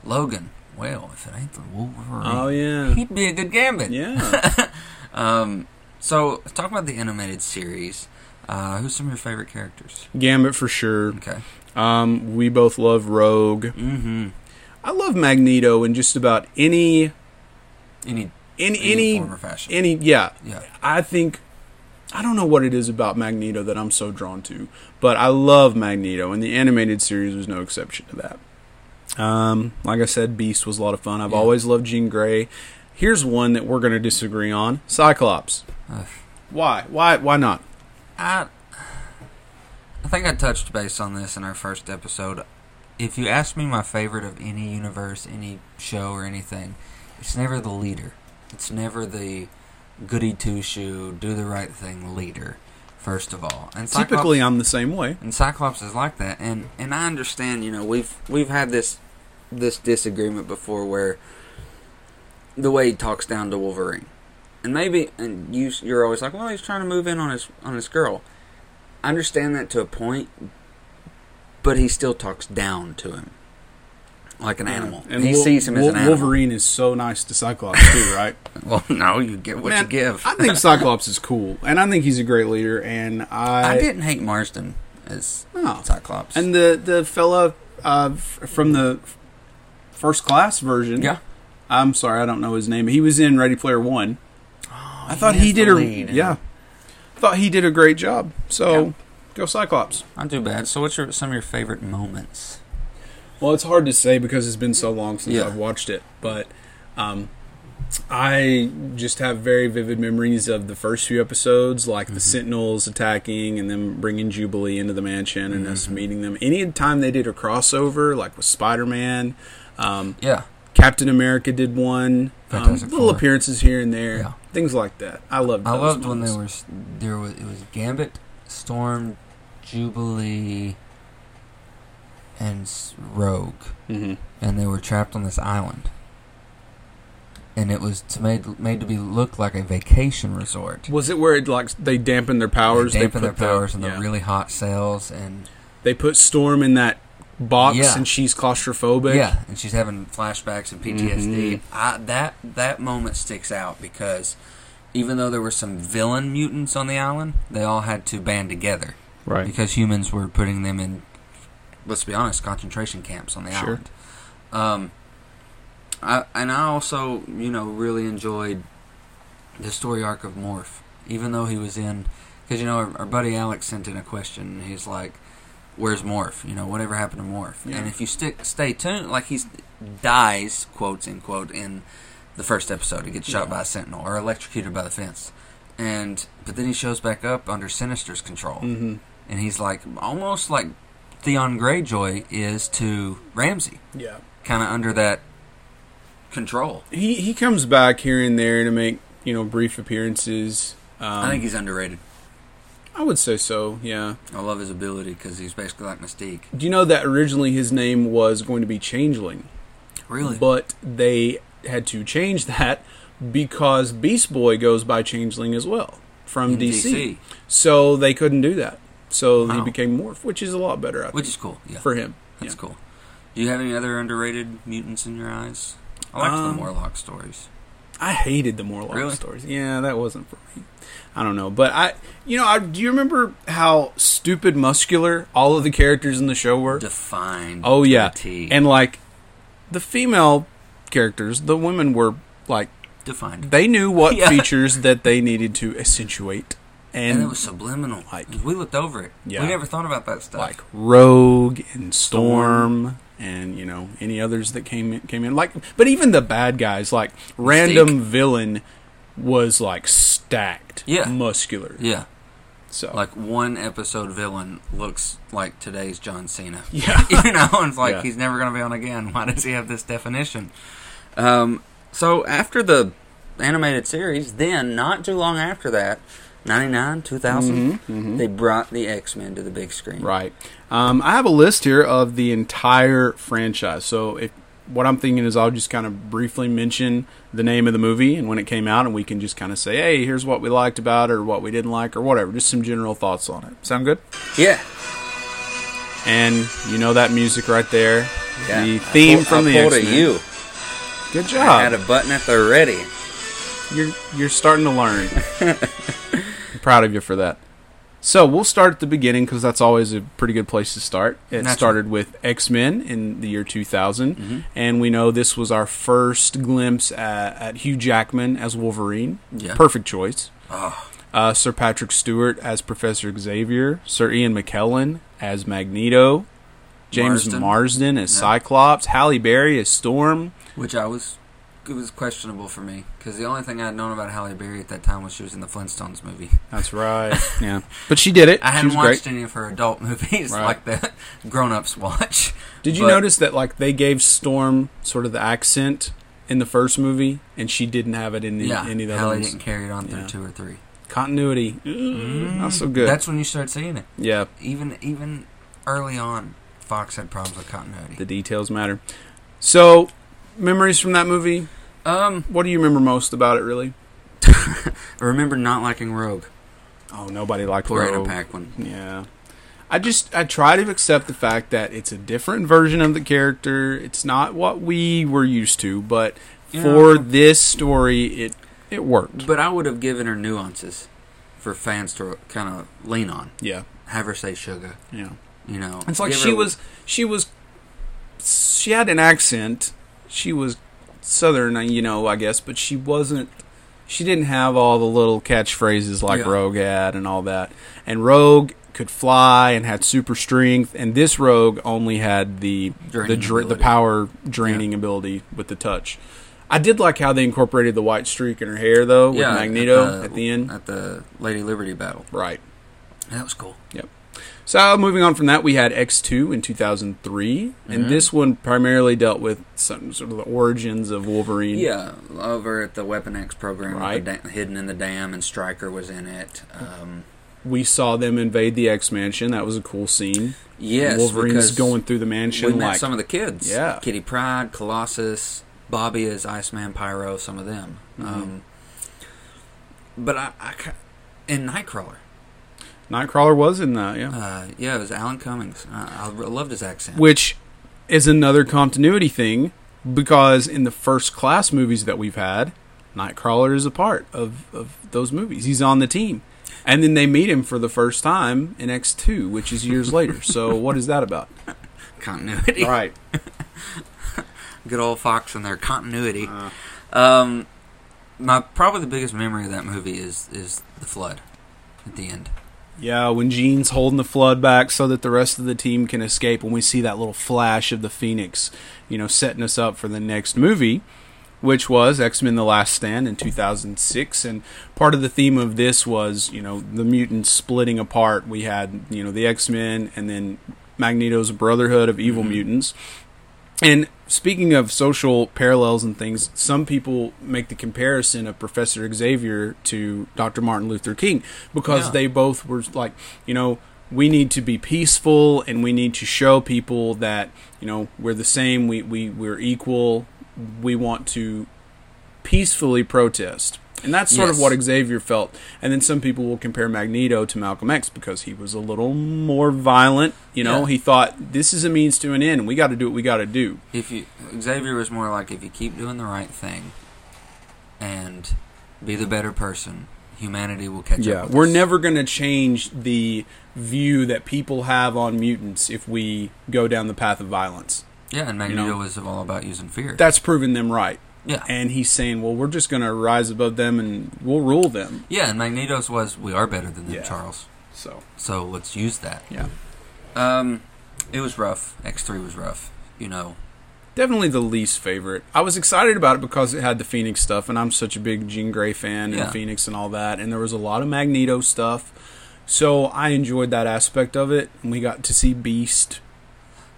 Logan, well, if it ain't the Wolverine, oh yeah, he'd be a good Gambit. Yeah. um, so, talk about the animated series. Uh, who's some of your favorite characters? Gambit for sure. Okay. Um, we both love Rogue. Mm-hmm. I love Magneto in just about any, any, in, any, any form or fashion. Any, yeah. Yeah. I think I don't know what it is about Magneto that I'm so drawn to, but I love Magneto, and the animated series was no exception to that. Um, like I said, Beast was a lot of fun. I've yeah. always loved Jean Grey. Here's one that we're going to disagree on: Cyclops. Ugh. Why? Why? Why not? I, I think I touched base on this in our first episode. If you ask me, my favorite of any universe, any show, or anything, it's never the leader. It's never the goody two shoe, do the right thing leader. First of all, and Cyclops, typically I'm the same way, and Cyclops is like that, and and I understand. You know, we've we've had this this disagreement before, where the way he talks down to Wolverine, and maybe, and you you're always like, well, he's trying to move in on his on his girl. I understand that to a point, but he still talks down to him like an animal, and he Wol- sees him as Wol- an animal. Wolverine is so nice to Cyclops too, right? Well, no, you get what Man, you give. I think Cyclops is cool, and I think he's a great leader, and I... I didn't hate Marsden as no. Cyclops. And the, the fella uh, from the First Class version... Yeah. I'm sorry, I don't know his name. He was in Ready Player One. Oh, I thought he, he did a... Yeah. I thought he did a great job, so yeah. Go Cyclops. Not too bad. So what's your, some of your favorite moments? Well, it's hard to say because it's been so long since yeah. I've watched it, but um, I just have very vivid memories of the first few episodes, like mm-hmm. the Sentinels attacking and them bringing Jubilee into the mansion and mm-hmm. us meeting them. Any time they did a crossover, like with Spider-Man. Um, yeah. Captain America did one. Fantastic um, little Four. Appearances here and there. Yeah. Things like that. I loved those I loved ones. When they were, there was, it was Gambit, Storm, Jubilee, and Rogue. Mm-hmm. And they were trapped on this island. And it was to made made to be look like a vacation resort. Was it where it like they dampened their powers? They dampened they put their powers in the yeah. really hot cells, and they put Storm in that box, yeah. and she's claustrophobic. Yeah, and she's having flashbacks and P T S D. Mm-hmm. I, that that moment sticks out because even though there were some villain mutants on the island, they all had to band together, right? Because humans were putting them in, let's be honest, concentration camps on the sure. island. Um. I, and I also, you know, really enjoyed the story arc of Morph, even though he was in... Because, you know, our, our buddy Alex sent in a question, and he's like, where's Morph? You know, whatever happened to Morph? Yeah. And if you stick, stay tuned, like, he dies, quotes, end quote, in the first episode. He gets shot yeah. by a sentinel or electrocuted by the fence. and But then he shows back up under Sinister's control. Mm-hmm. And he's like, almost like Theon Greyjoy is to Ramsay. Yeah. Kind of under that... control. He he comes back here and there to make, you know, brief appearances. Um, I think he's underrated. I would say so, yeah. I love his ability because he's basically like Mystique. Do you know that originally his name was going to be Changeling? Really? But they had to change that because Beast Boy goes by Changeling as well from D C. D C. So they couldn't do that. So wow. he became Morph, which is a lot better, I think. Which is cool, yeah. For him. That's yeah. cool. Do you have any other underrated mutants in your eyes? I liked um, the Morlock stories. I hated the Morlock really? stories. Yeah, that wasn't for me. I don't know. But, I, you know, I, do you remember how stupid muscular all of the characters in the show were? Defined. Oh, yeah. T. And, like, the female characters, the women were, like... Defined. They knew what yeah. features that they needed to accentuate. And, and it was subliminal. Like, we looked over it. Yeah. We never thought about that stuff. Like Rogue and Storm... Storm. And, you know, any others that came in, came in. like, But even the bad guys, like, random Mystique. Villain was, like, stacked. Yeah. Muscular. Yeah. So. Like, one episode villain looks like today's John Cena. Yeah. You know, and it's like, yeah. he's never going to be on again. Why does he have this definition? Um, so, after the animated series, then, not too long after that... ninety-nine, two thousand mm-hmm, mm-hmm. They brought the X-Men to the big screen. Right. Um, I have a list here of the entire franchise. So if, what I'm thinking is I'll just kind of briefly mention the name of the movie and when it came out, and we can just kind of say, hey, here's what we liked about it or what we didn't like or whatever. Just some general thoughts on it. Sound good? Yeah. And you know that music right there. Yeah. The theme pull, from I the X-Men. To you. Good job. I had a button at the ready. You're, you're starting to learn. I'm proud of you for that. So we'll start at the beginning because that's always a pretty good place to start. It Naturally. started with X-Men in the year two thousand, mm-hmm. and we know this was our first glimpse at, at Hugh Jackman as Wolverine. Yeah. Perfect choice. Oh. Uh, Sir Patrick Stewart as Professor Xavier, Sir Ian McKellen as Magneto, James Marsden, Marsden as yeah. Cyclops, Halle Berry as Storm. Which I was... It was questionable for me because the only thing I had known about Halle Berry at that time was she was in the Flintstones movie. That's right. Yeah, but she did it. I hadn't watched great. any of her adult movies right. like that grown-ups watch. Did you but, notice that like they gave Storm sort of the accent in the first movie, and she didn't have it in the, yeah, any of the Halle ones. Didn't carry it on through yeah. two or three. Continuity, mm, not so good. That's when you start seeing it. Yeah, even even early on, Fox had problems with continuity. The details matter. So. Memories from that movie? Um, what do you remember most about it, really? I remember not liking Rogue. Oh, nobody liked Poor Rogue. Anna Paquin. Yeah. I just, I try to accept the fact that it's a different version of the character. It's not what we were used to, but yeah. for this story, it, it worked. But I would have given her nuances for fans to kind of lean on. Yeah. Have her say sugar. Yeah. You know. It's like she her... was, she was, she had an accent. She was Southern, you know, I guess, but she wasn't, she didn't have all the little catchphrases like yeah. Rogue had and all that. And Rogue could fly and had super strength, and this Rogue only had the draining the, dra- the power draining yeah. ability with the touch. I did like how they incorporated the white streak in her hair, though, with yeah, Magneto at the, at the end. At the Lady Liberty battle. Right. That was cool. Yep. So moving on from that, we had X two in two thousand three, mm-hmm. and this one primarily dealt with some sort of the origins of Wolverine. Yeah, over at the Weapon X program, right. da- Hidden in the Dam, and Stryker was in it. Um, we saw them invade the X-Mansion. That was a cool scene. Yes, Wolverine's going through the mansion. We met like, some of the kids. Yeah. Kitty Pryde, Colossus, Bobby as Iceman Pyro, some of them. Mm-hmm. Um, but I, I... And Nightcrawler. Nightcrawler was in that, yeah. Uh, yeah, it was Alan Cummings. I, I loved his accent. Which is another continuity thing, because in the First Class movies that we've had, Nightcrawler is a part of, of those movies. He's on the team. And then they meet him for the first time in X two, which is years later. So what is that about? Continuity. Right. Good old Fox and their continuity. Uh, um, my probably the biggest memory of that movie is, is the flood at the end. Yeah, when Jean's holding the flood back so that the rest of the team can escape, when we see that little flash of the Phoenix, you know, setting us up for the next movie, which was X-Men The Last Stand in two thousand six. And part of the theme of this was, you know, the mutants splitting apart. We had, you know, the X-Men and then Magneto's Brotherhood of Evil mm-hmm. Mutants. And speaking of social parallels and things, some people make the comparison of Professor Xavier to Doctor Martin Luther King, because yeah. they both were like, you know, we need to be peaceful and we need to show people that, you know, we're the same, we, we, we're equal, we want to peacefully protest. And that's sort yes. of what Xavier felt. And then some people will compare Magneto to Malcolm X because he was a little more violent. You know, yeah. he thought, this is a means to an end. We got to do what we got to do. If you, Xavier was more like, if you keep doing the right thing and be the better person, humanity will catch yeah. up with We're us. Never going to change the view that people have on mutants if we go down the path of violence. Yeah, and Magneto you know? is all about using fear. That's proven them right. Yeah. And he's saying, well, we're just going to rise above them and we'll rule them. Yeah, and Magneto's was, we are better than them, yeah. Charles. So so let's use that. Yeah. Um, it was rough. X three was rough, you know. Definitely the least favorite. I was excited about it because it had the Phoenix stuff, and I'm such a big Jean Grey fan and yeah. Phoenix and all that, and there was a lot of Magneto stuff. So I enjoyed that aspect of it, and we got to see Beast.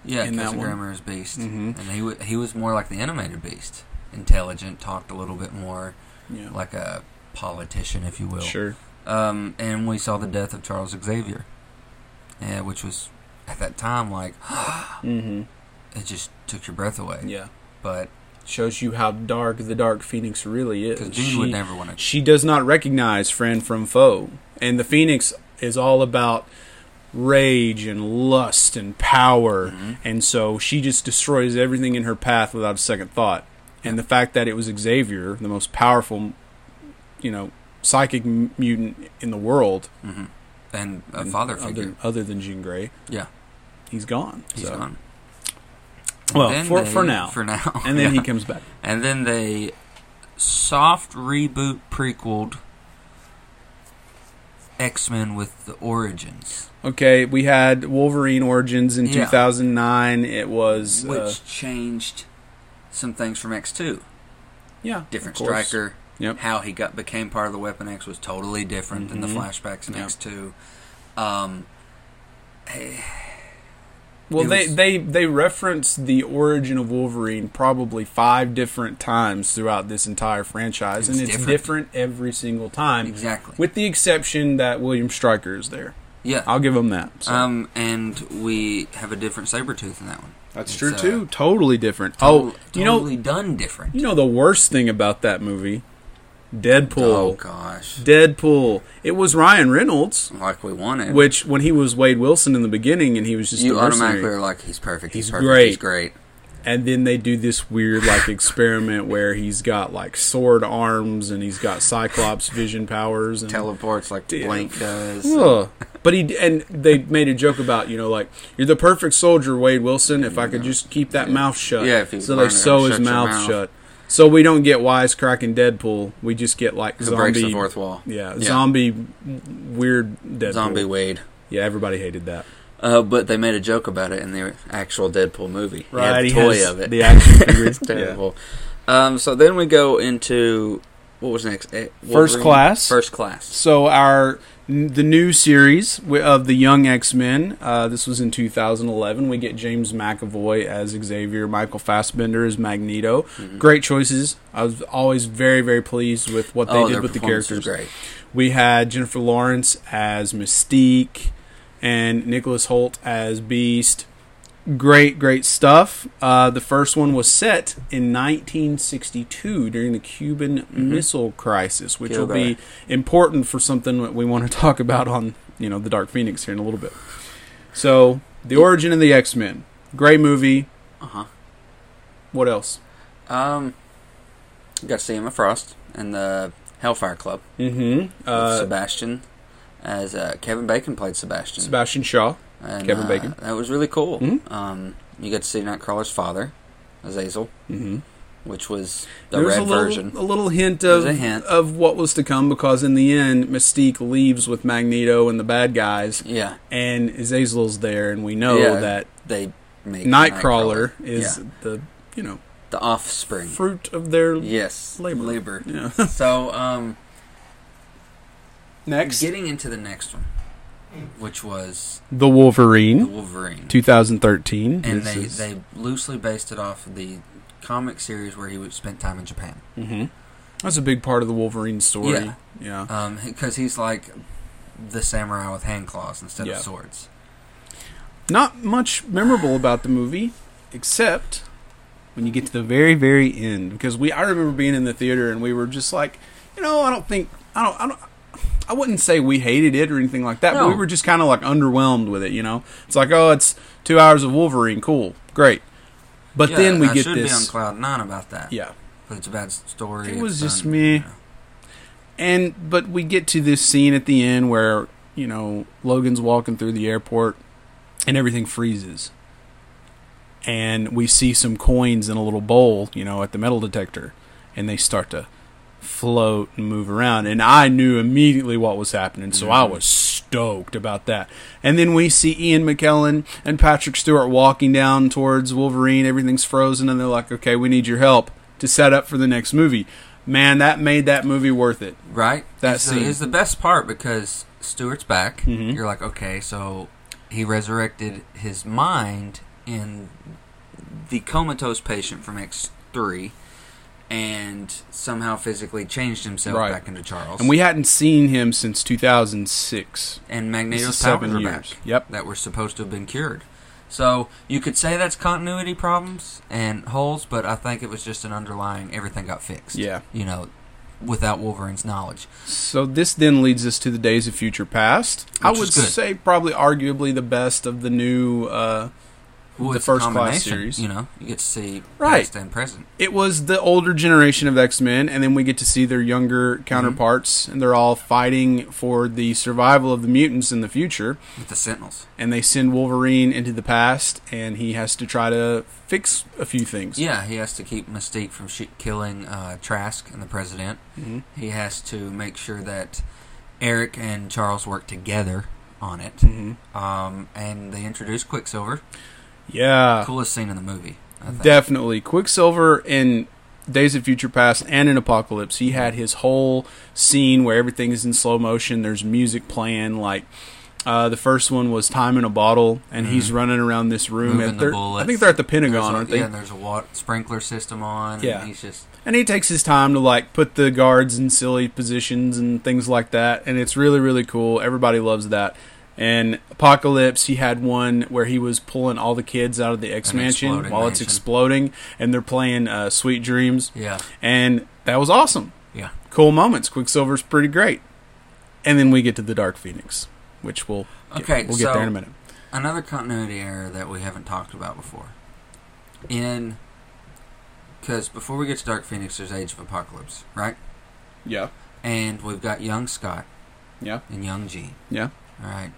Yeah, Kelsey Grammer is Beast. Mm-hmm. And he, w- he was more like the animated Beast. Intelligent, talked a little bit more yeah. like a politician, if you will. Sure. Um, and we saw the death of Charles Xavier, yeah, which was at that time like, mm-hmm. it just took your breath away. Yeah, but shows you how dark the Dark Phoenix really is. Because Jean would never want to. She does not recognize friend from foe, and the Phoenix is all about rage and lust and power, mm-hmm. and so she just destroys everything in her path without a second thought. And the fact that it was Xavier, the most powerful, you know, psychic mutant in the world. Mm-hmm. And a father and figure. Other, other than Jean Grey. Yeah. He's gone. He's so. gone. Well, for, they, for now. For now. And then yeah. he comes back. And then they soft reboot prequeled X-Men with the Origins. Okay, we had Wolverine Origins in yeah. two thousand nine. It was... Which uh, changed... some things from X two. Yeah. Different Stryker. Yep. How he got became part of the Weapon X was totally different mm-hmm. than the flashbacks in yep. X two. Um, well, they, was, they, they referenced the origin of Wolverine probably five different times throughout this entire franchise, it's and it's different. different every single time. Exactly. With the exception that William Stryker is there. Yeah. I'll give him that. So. Um, and we have a different Sabretooth in that one. That's it's true, uh, too. Totally different. Total, oh, you totally know, done different. You know the worst thing about that movie? Deadpool. Oh, gosh. Deadpool. It was Ryan Reynolds. Like we wanted. Which, when he was Wade Wilson in the beginning, and he was just you a automatically mercenary. Are like, he's perfect, he's, he's perfect, great. he's great. And then they do this weird, like, experiment where he's got, like, sword arms, and he's got Cyclops vision powers. And teleports like yeah. Blank does. Ugh. But he and they made a joke about, you know, like, you're the perfect soldier, Wade Wilson, if I could just keep that yeah. mouth shut. Yeah, if so they sew his mouth, mouth shut. So we don't get wisecracking Deadpool. We just get, like, zombie. It breaks the fourth wall. Yeah, yeah, zombie, weird Deadpool. Zombie Wade. Yeah, everybody hated that. Uh, but they made a joke about it in the actual Deadpool movie. Right, he had the he toy of it. The action figure is terrible. Yeah. Um, so then we go into, what was next? Wolverine? First Class. First Class. So our... the new series of the Young X-Men. Uh, this was in two thousand eleven. We get James McAvoy as Xavier, Michael Fassbender as Magneto. Mm-hmm. Great choices. I was always very, very pleased with what they oh, did with the characters. Great. We had Jennifer Lawrence as Mystique and Nicholas Hoult as Beast. Great, great stuff. Uh, the first one was set in nineteen sixty-two during the Cuban mm-hmm. Missile Crisis, which Kill will guy. be important for something that we want to talk about on, you know, the Dark Phoenix here in a little bit. So, the origin of the X-Men. Great movie. Uh-huh. What else? Um, got to see Emma Frost and the Hellfire Club. Mm-hmm. Uh, with Sebastian, as uh, Kevin Bacon played Sebastian. Sebastian Shaw. And, Kevin uh, Bacon. That was really cool. Mm-hmm. Um, you got to see Nightcrawler's father, Azazel, mm-hmm. which was the there red was a version. Little, a little hint of a hint. of what was to come, because in the end, Mystique leaves with Magneto and the bad guys. Yeah, and Azazel's there, and we know yeah, that they make Nightcrawler, Nightcrawler. is yeah. the you know the offspring, fruit of their yes labor. labor. Yeah. So um, next, getting into the next one. Which was... The Wolverine. The Wolverine. twenty thirteen. And they, is... they loosely based it off of the comic series where he spent time in Japan. Mm-hmm. That's a big part of the Wolverine story. Yeah. Yeah. Because um, he's like the samurai with hand claws instead yeah. of swords. Not much memorable about the movie, except when you get to the very, very end. Because we I remember being in the theater and we were just like, you know, I don't think... I don't... I don't I wouldn't say we hated it or anything like that, no. but we were just kind of like underwhelmed with it, you know? It's like, oh, it's two hours of Wolverine. Cool. Great. But yeah, then we I get this... I should be on cloud nine about that. Yeah. But it's a bad story. It was just meh. And, but we get to this scene at the end where, you know, Logan's walking through the airport and everything freezes. And we see some coins in a little bowl, you know, at the metal detector. And they start to... float and move around, and I knew immediately what was happening, so I was stoked about that. And then we see Ian McKellen and Patrick Stewart walking down towards Wolverine, everything's frozen, and they're like, okay, we need your help to set up for the next movie. Man, that made that movie worth it. Right? That scene is the best part, because Stewart's back, mm-hmm. you're like, okay, so he resurrected his mind in the comatose patient from X three, and somehow physically changed himself right. back into Charles. And we hadn't seen him since two thousand six. And Magneto's powers are back. Yep. That were supposed to have been cured. So, you could say that's continuity problems and holes, but I think it was just an underlying everything got fixed. Yeah. You know, without Wolverine's knowledge. So, this then leads us to the Days of Future Past. Which I would say probably arguably the best of the new... Uh, Well, the first class series, you know, you get to see right. past and present. It was the older generation of X-Men, and then we get to see their younger counterparts, mm-hmm. and they're all fighting for the survival of the mutants in the future. With the Sentinels. And they send Wolverine into the past, and he has to try to fix a few things. Yeah, he has to keep Mystique from sh- killing uh, Trask and the President. Mm-hmm. He has to make sure that Eric and Charles work together on it, mm-hmm. um, and they introduce Quicksilver. Yeah. Coolest scene in the movie, I think. Definitely. Quicksilver in Days of Future Past and in Apocalypse, he had his whole scene where everything is in slow motion. There's music playing. Like uh, the first one was Time in a Bottle, and mm-hmm. he's running around this room. Moving the bullets. I think they're at the Pentagon, a, aren't they? Yeah, and there's a water sprinkler system on. Yeah. And he's just... And he takes his time to like put the guards in silly positions and things like that, and it's really, really cool. Everybody loves that. And Apocalypse, he had one where he was pulling all the kids out of the X Mansion while it's exploding, and they're playing uh, Sweet Dreams. Yeah. And that was awesome. Yeah. Cool moments. Quicksilver's pretty great. And then we get to the Dark Phoenix, which we'll get, okay, we'll get so there in a minute. Another continuity error that we haven't talked about before. In Because before we get to Dark Phoenix, there's Age of Apocalypse, right? Yeah. And we've got young Scott. Yeah. And young Jean. Yeah. All right.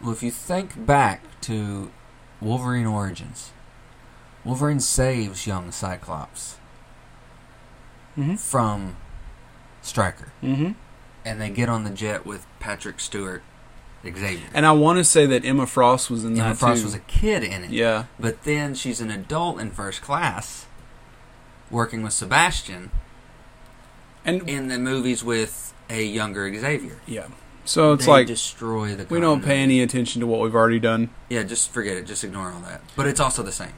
Well, if you think back to Wolverine Origins, Wolverine saves young Cyclops mm-hmm. from Stryker. Mm-hmm. And they get on the jet with Patrick Stewart, Xavier. And I want to say that Emma Frost was in Emma that, Emma Frost too. was a kid in it. Yeah. But then she's an adult in First Class, working with Sebastian, and in the movies with a younger Xavier. Yeah. So it's they like destroy the we don't pay any attention to what we've already done. Yeah, just forget it. Just ignore all that. But it's also the same.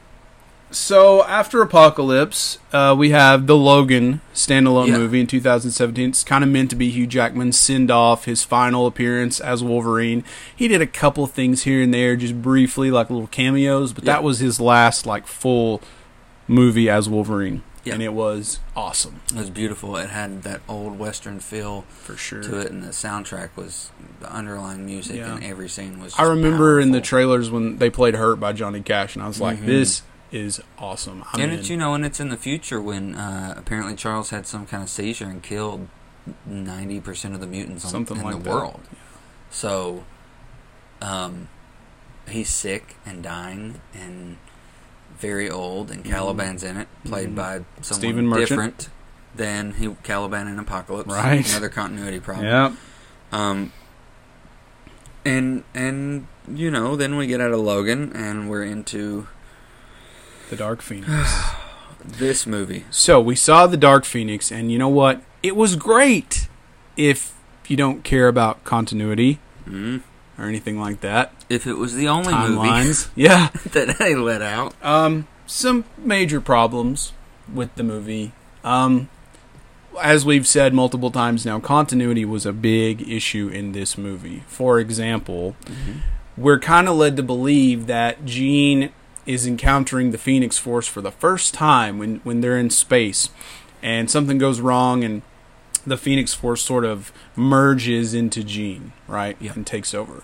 So after Apocalypse, uh, we have the Logan standalone yeah. movie in two thousand seventeen. It's kind of meant to be Hugh Jackman's send-off, his final appearance as Wolverine. He did a couple things here and there, just briefly, like little cameos. But yeah. that was his last like full movie as Wolverine. Yeah. And it was awesome. It was beautiful. It had that old Western feel for sure to it, and the soundtrack was the underlying music, yeah. and every scene was just I remember powerful. In the trailers when they played Hurt by Johnny Cash, and I was like, mm-hmm. this is awesome. I'm and in. It's, you know, and it's in the future when uh, apparently Charles had some kind of seizure and killed ninety percent of the mutants on, Something in like the that. World. Yeah. So um, he's sick and dying and very old, and Caliban's in it, played mm. by someone different than he, Caliban in Apocalypse. Right. Another continuity problem. Yep. Um, and, and you know, then we get out of Logan, and we're into The Dark Phoenix. This movie. So, we saw The Dark Phoenix, and you know what? It was great if you don't care about continuity. Mm-hmm. Or anything like that. If it was the only Timelines. Movie yeah. that they let out. Um, some major problems with the movie. Um, as we've said multiple times now, continuity was a big issue in this movie. For example, mm-hmm. we're kind of led to believe that Jean is encountering the Phoenix Force for the first time when, when they're in space. And something goes wrong and the Phoenix Force sort of merges into Jean, right? Yep. And takes over.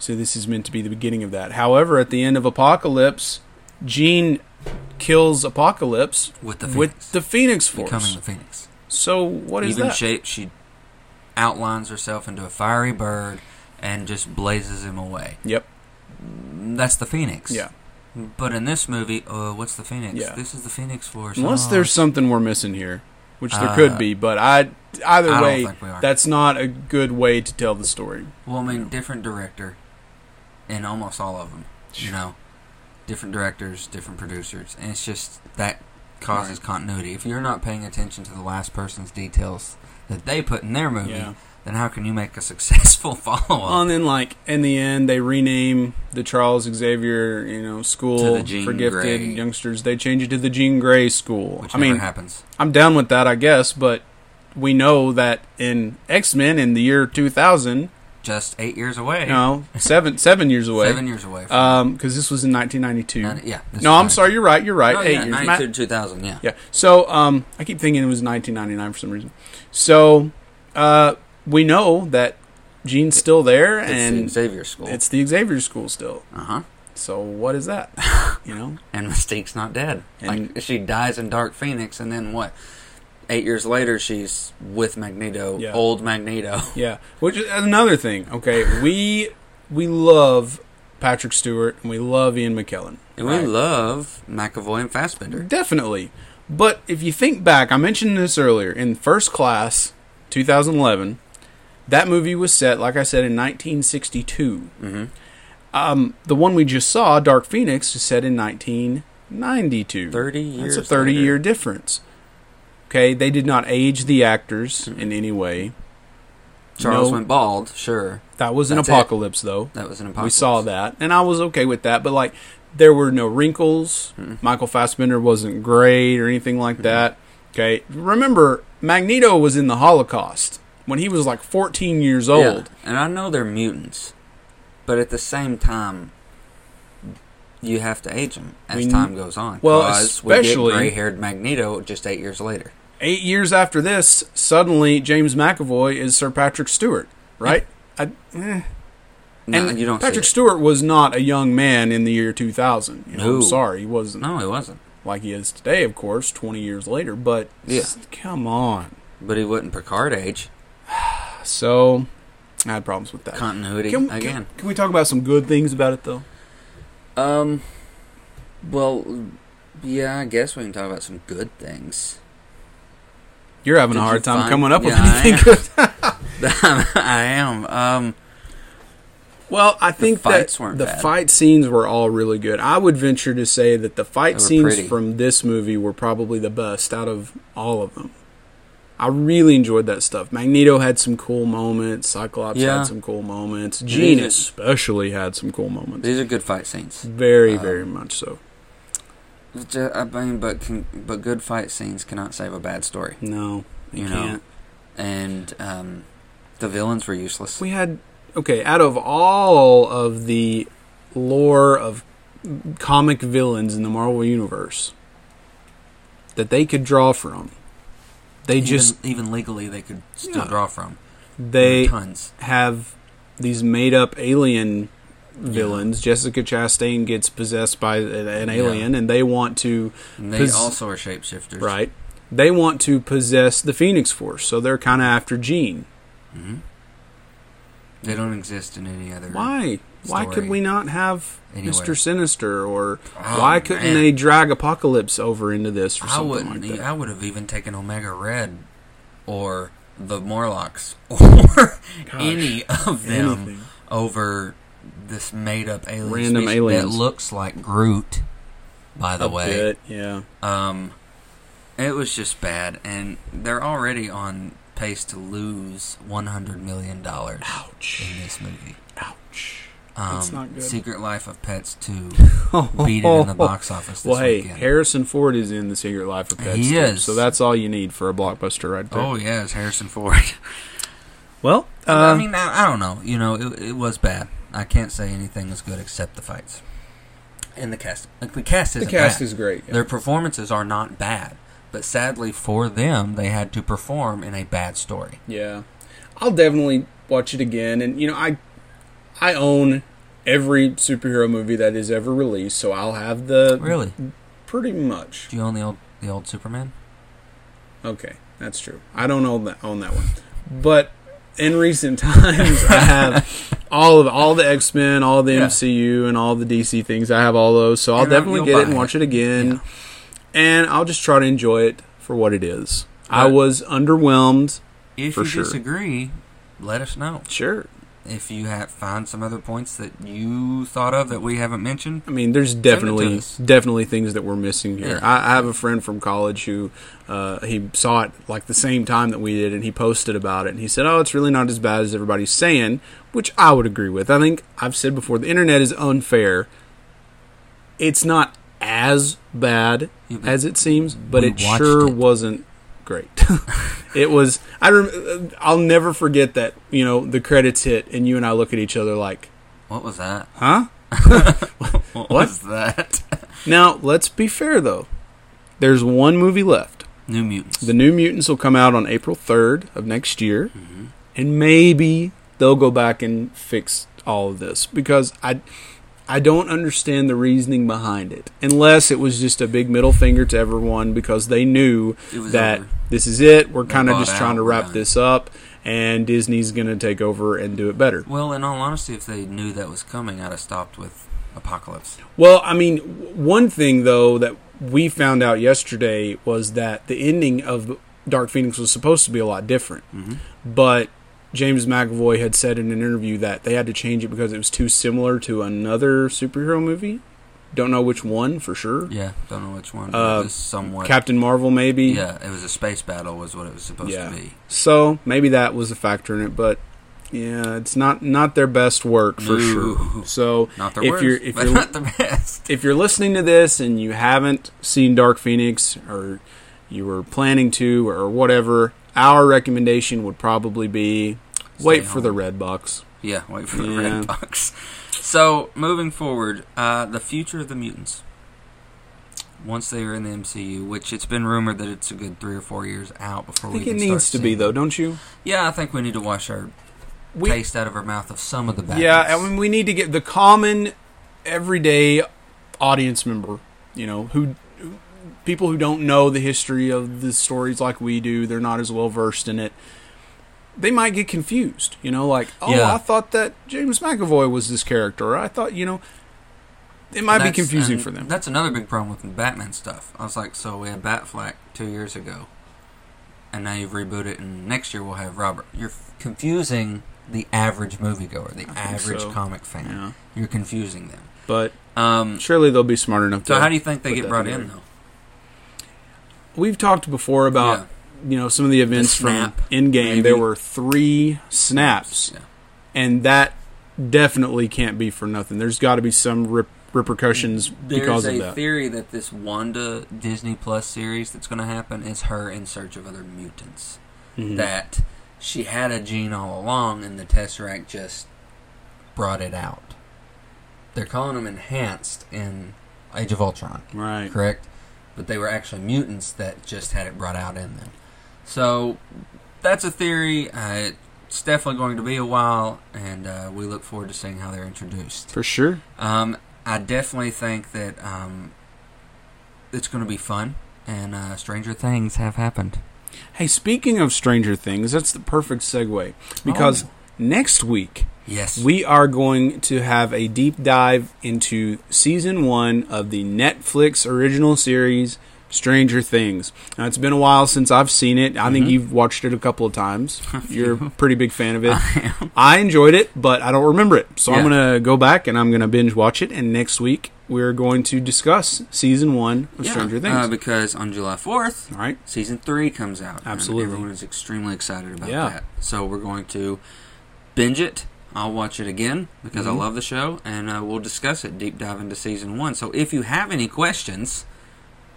So this is meant to be the beginning of that. However, at the end of Apocalypse, Jean kills Apocalypse with the Phoenix, with the Phoenix Force. Becoming the Phoenix. So what is Even that? Even shape, she outlines herself into a fiery bird and just blazes him away. Yep. That's the Phoenix. Yeah. But in this movie, uh, what's the Phoenix? Yeah. This is the Phoenix Force. Unless oh. there's something we're missing here. Which there uh, could be, but I either I way, that's not a good way to tell the story. Well, I mean, different director in almost all of them, you know. Different directors, different producers, and it's just that causes right. continuity. If you're not paying attention to the last person's details that they put in their movie, yeah. then how can you make a successful follow-up? Well, and then, like, in the end, they rename the Charles Xavier, you know, school for gifted Gray. youngsters. They change it to the Jean Grey School. Which I never mean, happens. I'm down with that, I guess, but we know that in X-Men in the year two thousand... Just eight years away. No, seven seven years away. Seven years away. Because um, this was in nineteen ninety-two. Ninety, yeah. No, I'm sorry. You're right. You're right. Oh, eight yeah, years. ninety-two to two thousand, yeah. Yeah. So, um, I keep thinking it was nineteen ninety-nine for some reason. So, uh... we know that Jean's still there, and it's the Xavier School. It's the Xavier School still. Uh huh. So what is that? You know. And Mystique's not dead. And like she dies in Dark Phoenix, and then what? Eight years later, she's with Magneto, yeah. old Magneto. Yeah. Which is another thing. Okay, we we love Patrick Stewart, and we love Ian McKellen, and right? we love McAvoy and Fassbender. Definitely. But if you think back, I mentioned this earlier in First Class, two thousand eleven. That movie was set, like I said, in nineteen sixty-two. Mm-hmm. Um, the one we just saw, Dark Phoenix, is set in nineteen ninety-two. thirty years That's a thirty-year difference. Okay, they did not age the actors mm-hmm. in any way. Charles no, went bald, sure. That was That's an apocalypse, it. though. That was an apocalypse. We saw that, and I was okay with that, but, like, there were no wrinkles. Mm-hmm. Michael Fassbender wasn't great or anything like mm-hmm. that. Okay, remember, Magneto was in the Holocaust. When he was like fourteen years old. Yeah, and I know they're mutants, but at the same time, you have to age them as we, time goes on. Well, especially we get gray-haired Magneto just eight years later. Eight years after this, suddenly James McAvoy is Sir Patrick Stewart, right? I, eh. No, and you don't Patrick Stewart was not a young man in the year two thousand. You know, no. I'm sorry, he wasn't. No, he wasn't. Like he is today, of course, twenty years later. But yeah. come on. But he wasn't Picard age. So, I had problems with that. Continuity, can we, again. Can, can we talk about some good things about it, though? Um, well, yeah, I guess we can talk about some good things. You're having Did a hard time find, coming up yeah, with anything I good. I am. Um, well, I think the that the bad. fight scenes were all really good. I would venture to say that the fight scenes pretty. from this movie were probably the best out of all of them. I really enjoyed that stuff. Magneto had some cool moments. Cyclops yeah. had some cool moments. Jean These especially are, had some cool moments. These are good fight scenes. Very, uh, very much so. I mean, but can, but good fight scenes cannot save a bad story. No, you, you can't. Know? And um, the villains were useless. We had okay. Out of all of the lore of comic villains in the Marvel Universe that they could draw from, they even, just even legally they could still yeah, draw from. They tons. have these made-up alien villains. Yeah. Jessica Chastain gets possessed by an alien, yeah. and they want to... And they pos- also are shapeshifters. Right. They want to possess the Phoenix Force, so they're kind of after Jean. Mm-hmm. They don't exist in any other Why? Story. Why could we not have anyway. Mister Sinister, or oh, why couldn't man. they drag Apocalypse over into this or I something like that? I would have even taken Omega Red, or the Morlocks, or Gosh, any of them anything. over... This made-up alien Random species aliens. that looks like Groot, by the a way. Bit, yeah. Um, it was just bad, and they're already on pace to lose one hundred million dollars Ouch. in this movie. Ouch. Um, That's not good. Secret Life of Pets two beat it in the box office this well, hey, weekend. Harrison Ford is in The Secret Life of Pets He too, is. So that's all you need for a blockbuster right there. Oh, yeah, it's Harrison Ford. well, uh, I mean, I, I don't know. You know, it, it was bad. I can't say anything is good except the fights. And the cast. Like, the cast isn't bad. The cast is great. Yeah. Their performances are not bad. But sadly for them, they had to perform in a bad story. Yeah. I'll definitely watch it again. And, you know, I I own every superhero movie that is ever released, so I'll have the... Really? Pretty much. Do you own the old, the old Superman? Okay, that's true. I don't own that, own that one. But... In recent times, I have all of all the X-Men, all the yeah. M C U, and all the D C things. I have all those, so I'll and definitely get it and watch it, it again. Yeah. And I'll just try to enjoy it for what it is. But I was underwhelmed, if for you sure. disagree, let us know. Sure. If you have, find some other points that you thought of that we haven't mentioned. I mean, there's definitely definitely things that we're missing here. Yeah. I, I have a friend from college who uh, he saw it like the same time that we did, and he posted about it, and he said, oh, it's really not as bad as everybody's saying, which I would agree with. I think I've said before, the internet is unfair. It's not as bad as it seems, but it sure it. wasn't. Great. It was. I rem- I'll never forget that. You know, the credits hit, and you and I look at each other like, "What was that? Huh? what, what was that?" Now, let's be fair though. There's one movie left. New Mutants. The New Mutants will come out on April third of next year, mm-hmm. and maybe they'll go back and fix all of this because I. I don't understand the reasoning behind it, unless it was just a big middle finger to everyone because they knew that over. this is it. We're kind of just trying to wrap this up, and Disney's going to take over and do it better. Well, in all honesty, if they knew that was coming, I'd have stopped with Apocalypse. Well, I mean, one thing, though, that we found out yesterday was that the ending of Dark Phoenix was supposed to be a lot different, mm-hmm. but... James McAvoy had said in an interview that they had to change it because it was too similar to another superhero movie. Don't know which one for sure. Yeah, don't know which one. Uh, it was somewhat... Captain Marvel, maybe? Yeah, it was a space battle was what it was supposed yeah. to be. So, maybe that was a factor in it, but yeah, it's not, not their best work for Ooh. sure. So, not their if worst, you're, if but you're, not the best. If you're listening to this and you haven't seen Dark Phoenix, or you were planning to, or whatever... Our recommendation would probably be Stay wait home. for the red box. Yeah, wait for the yeah. red box. So, moving forward, uh, the future of the mutants. Once they are in the M C U, which it's been rumored that it's a good three or four years out before we can start I think it needs to be, though, don't you? Yeah, I think we need to wash our we, taste out of our mouth of some of the bad. Yeah, I mean, we need to get the common, everyday audience member, you know, who... People who don't know the history of the stories like we do, they're not as well versed in it. They might get confused, you know, like, oh, yeah. I thought that James McAvoy was this character. I thought, you know, it might that's, be confusing for them. That's another big problem with the Batman stuff. I was like, so we had Batfleck two years ago, and now you've rebooted, and next year we'll have Robert. You're f- confusing the average moviegoer, the I average so. comic fan. Yeah. You're confusing them. But um, surely they'll be smart enough. So to how do you think they get brought in, though? We've talked before about yeah. you know, some of the events the snap, from Endgame, maybe. There were three snaps. Yeah. And that definitely can't be for nothing. There's got to be some rip- repercussions There's because of that. There's a theory that this Wanda Disney Plus series that's going to happen is her in search of other mutants. Mm-hmm. That she had a gene all along, and the Tesseract just brought it out. They're calling them enhanced in Age of Ultron. Right. Correct? But they were actually mutants that just had it brought out in them. So, that's a theory. Uh, it's definitely going to be a while, and uh, we look forward to seeing how they're introduced. For sure. Um, I definitely think that um, it's going to be fun, and uh, stranger things have happened. Hey, speaking of Stranger Things, that's the perfect segue, because oh. next week yes. we are going to have a deep dive into Season one of the Netflix original series, Stranger Things. Now, it's been a while since I've seen it. I mm-hmm. think you've watched it a couple of times. You're a pretty big fan of it. I am. I enjoyed it, but I don't remember it, so yeah. I'm going to go back and I'm going to binge watch it, and next week we're going to discuss Season one of yeah, Stranger Things. Uh, because on July fourth, right. Season three comes out. Absolutely. And everyone is extremely excited about yeah. that. So we're going to binge it. I'll watch it again because mm-hmm. I love the show, and uh, we'll discuss it, deep dive into Season one. So if you have any questions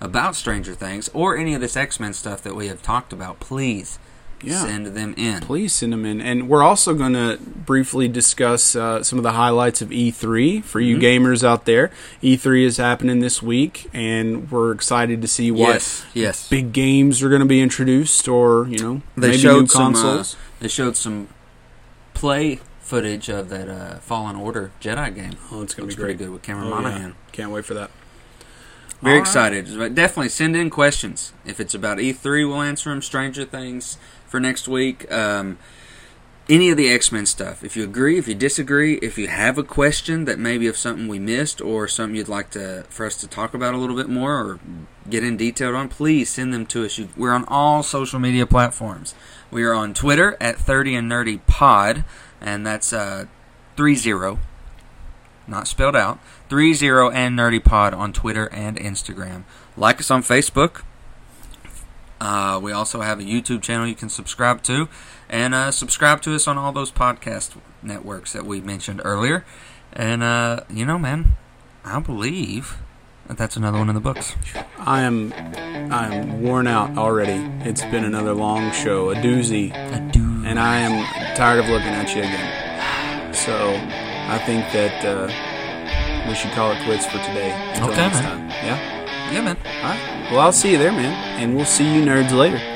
about Stranger Things or any of this X-Men stuff that we have talked about, please yeah. send them in. Please send them in. And we're also going to briefly discuss uh, some of the highlights of E three for you mm-hmm. gamers out there. E three is happening this week, and we're excited to see what yes, yes. big games are going to be introduced, or, you know, they maybe showed new consoles. Some, uh, they showed some play footage of that uh, Fallen Order Jedi game. Oh, it's going to be great. Pretty good with Cameron oh, Monaghan. Yeah. Can't wait for that. Very right. excited. Definitely send in questions. If it's about E three, we'll answer them. Stranger Things for next week. Um, any of the X-Men stuff. If you agree, if you disagree, if you have a question that maybe of something we missed or something you'd like to for us to talk about a little bit more or get in detail on, please send them to us. You, we're on all social media platforms. We are on Twitter at thirty and nerdy pod, and that's uh, three zero. Not spelled out. three zero and Nerdy Pod on Twitter and Instagram. Like us on Facebook. Uh, we also have a YouTube channel you can subscribe to. And uh, subscribe to us on all those podcast networks that we mentioned earlier. And, uh, you know, man, I believe that that's another one in the books. I am, I am worn out already. It's been another long show. A doozy. A doozy. And I am tired of looking at you again. So... I think that uh, we should call it quits for today. Until okay, next man. Time. Yeah? Yeah, man. All right. Well, I'll see you there, man. And we'll see you nerds later.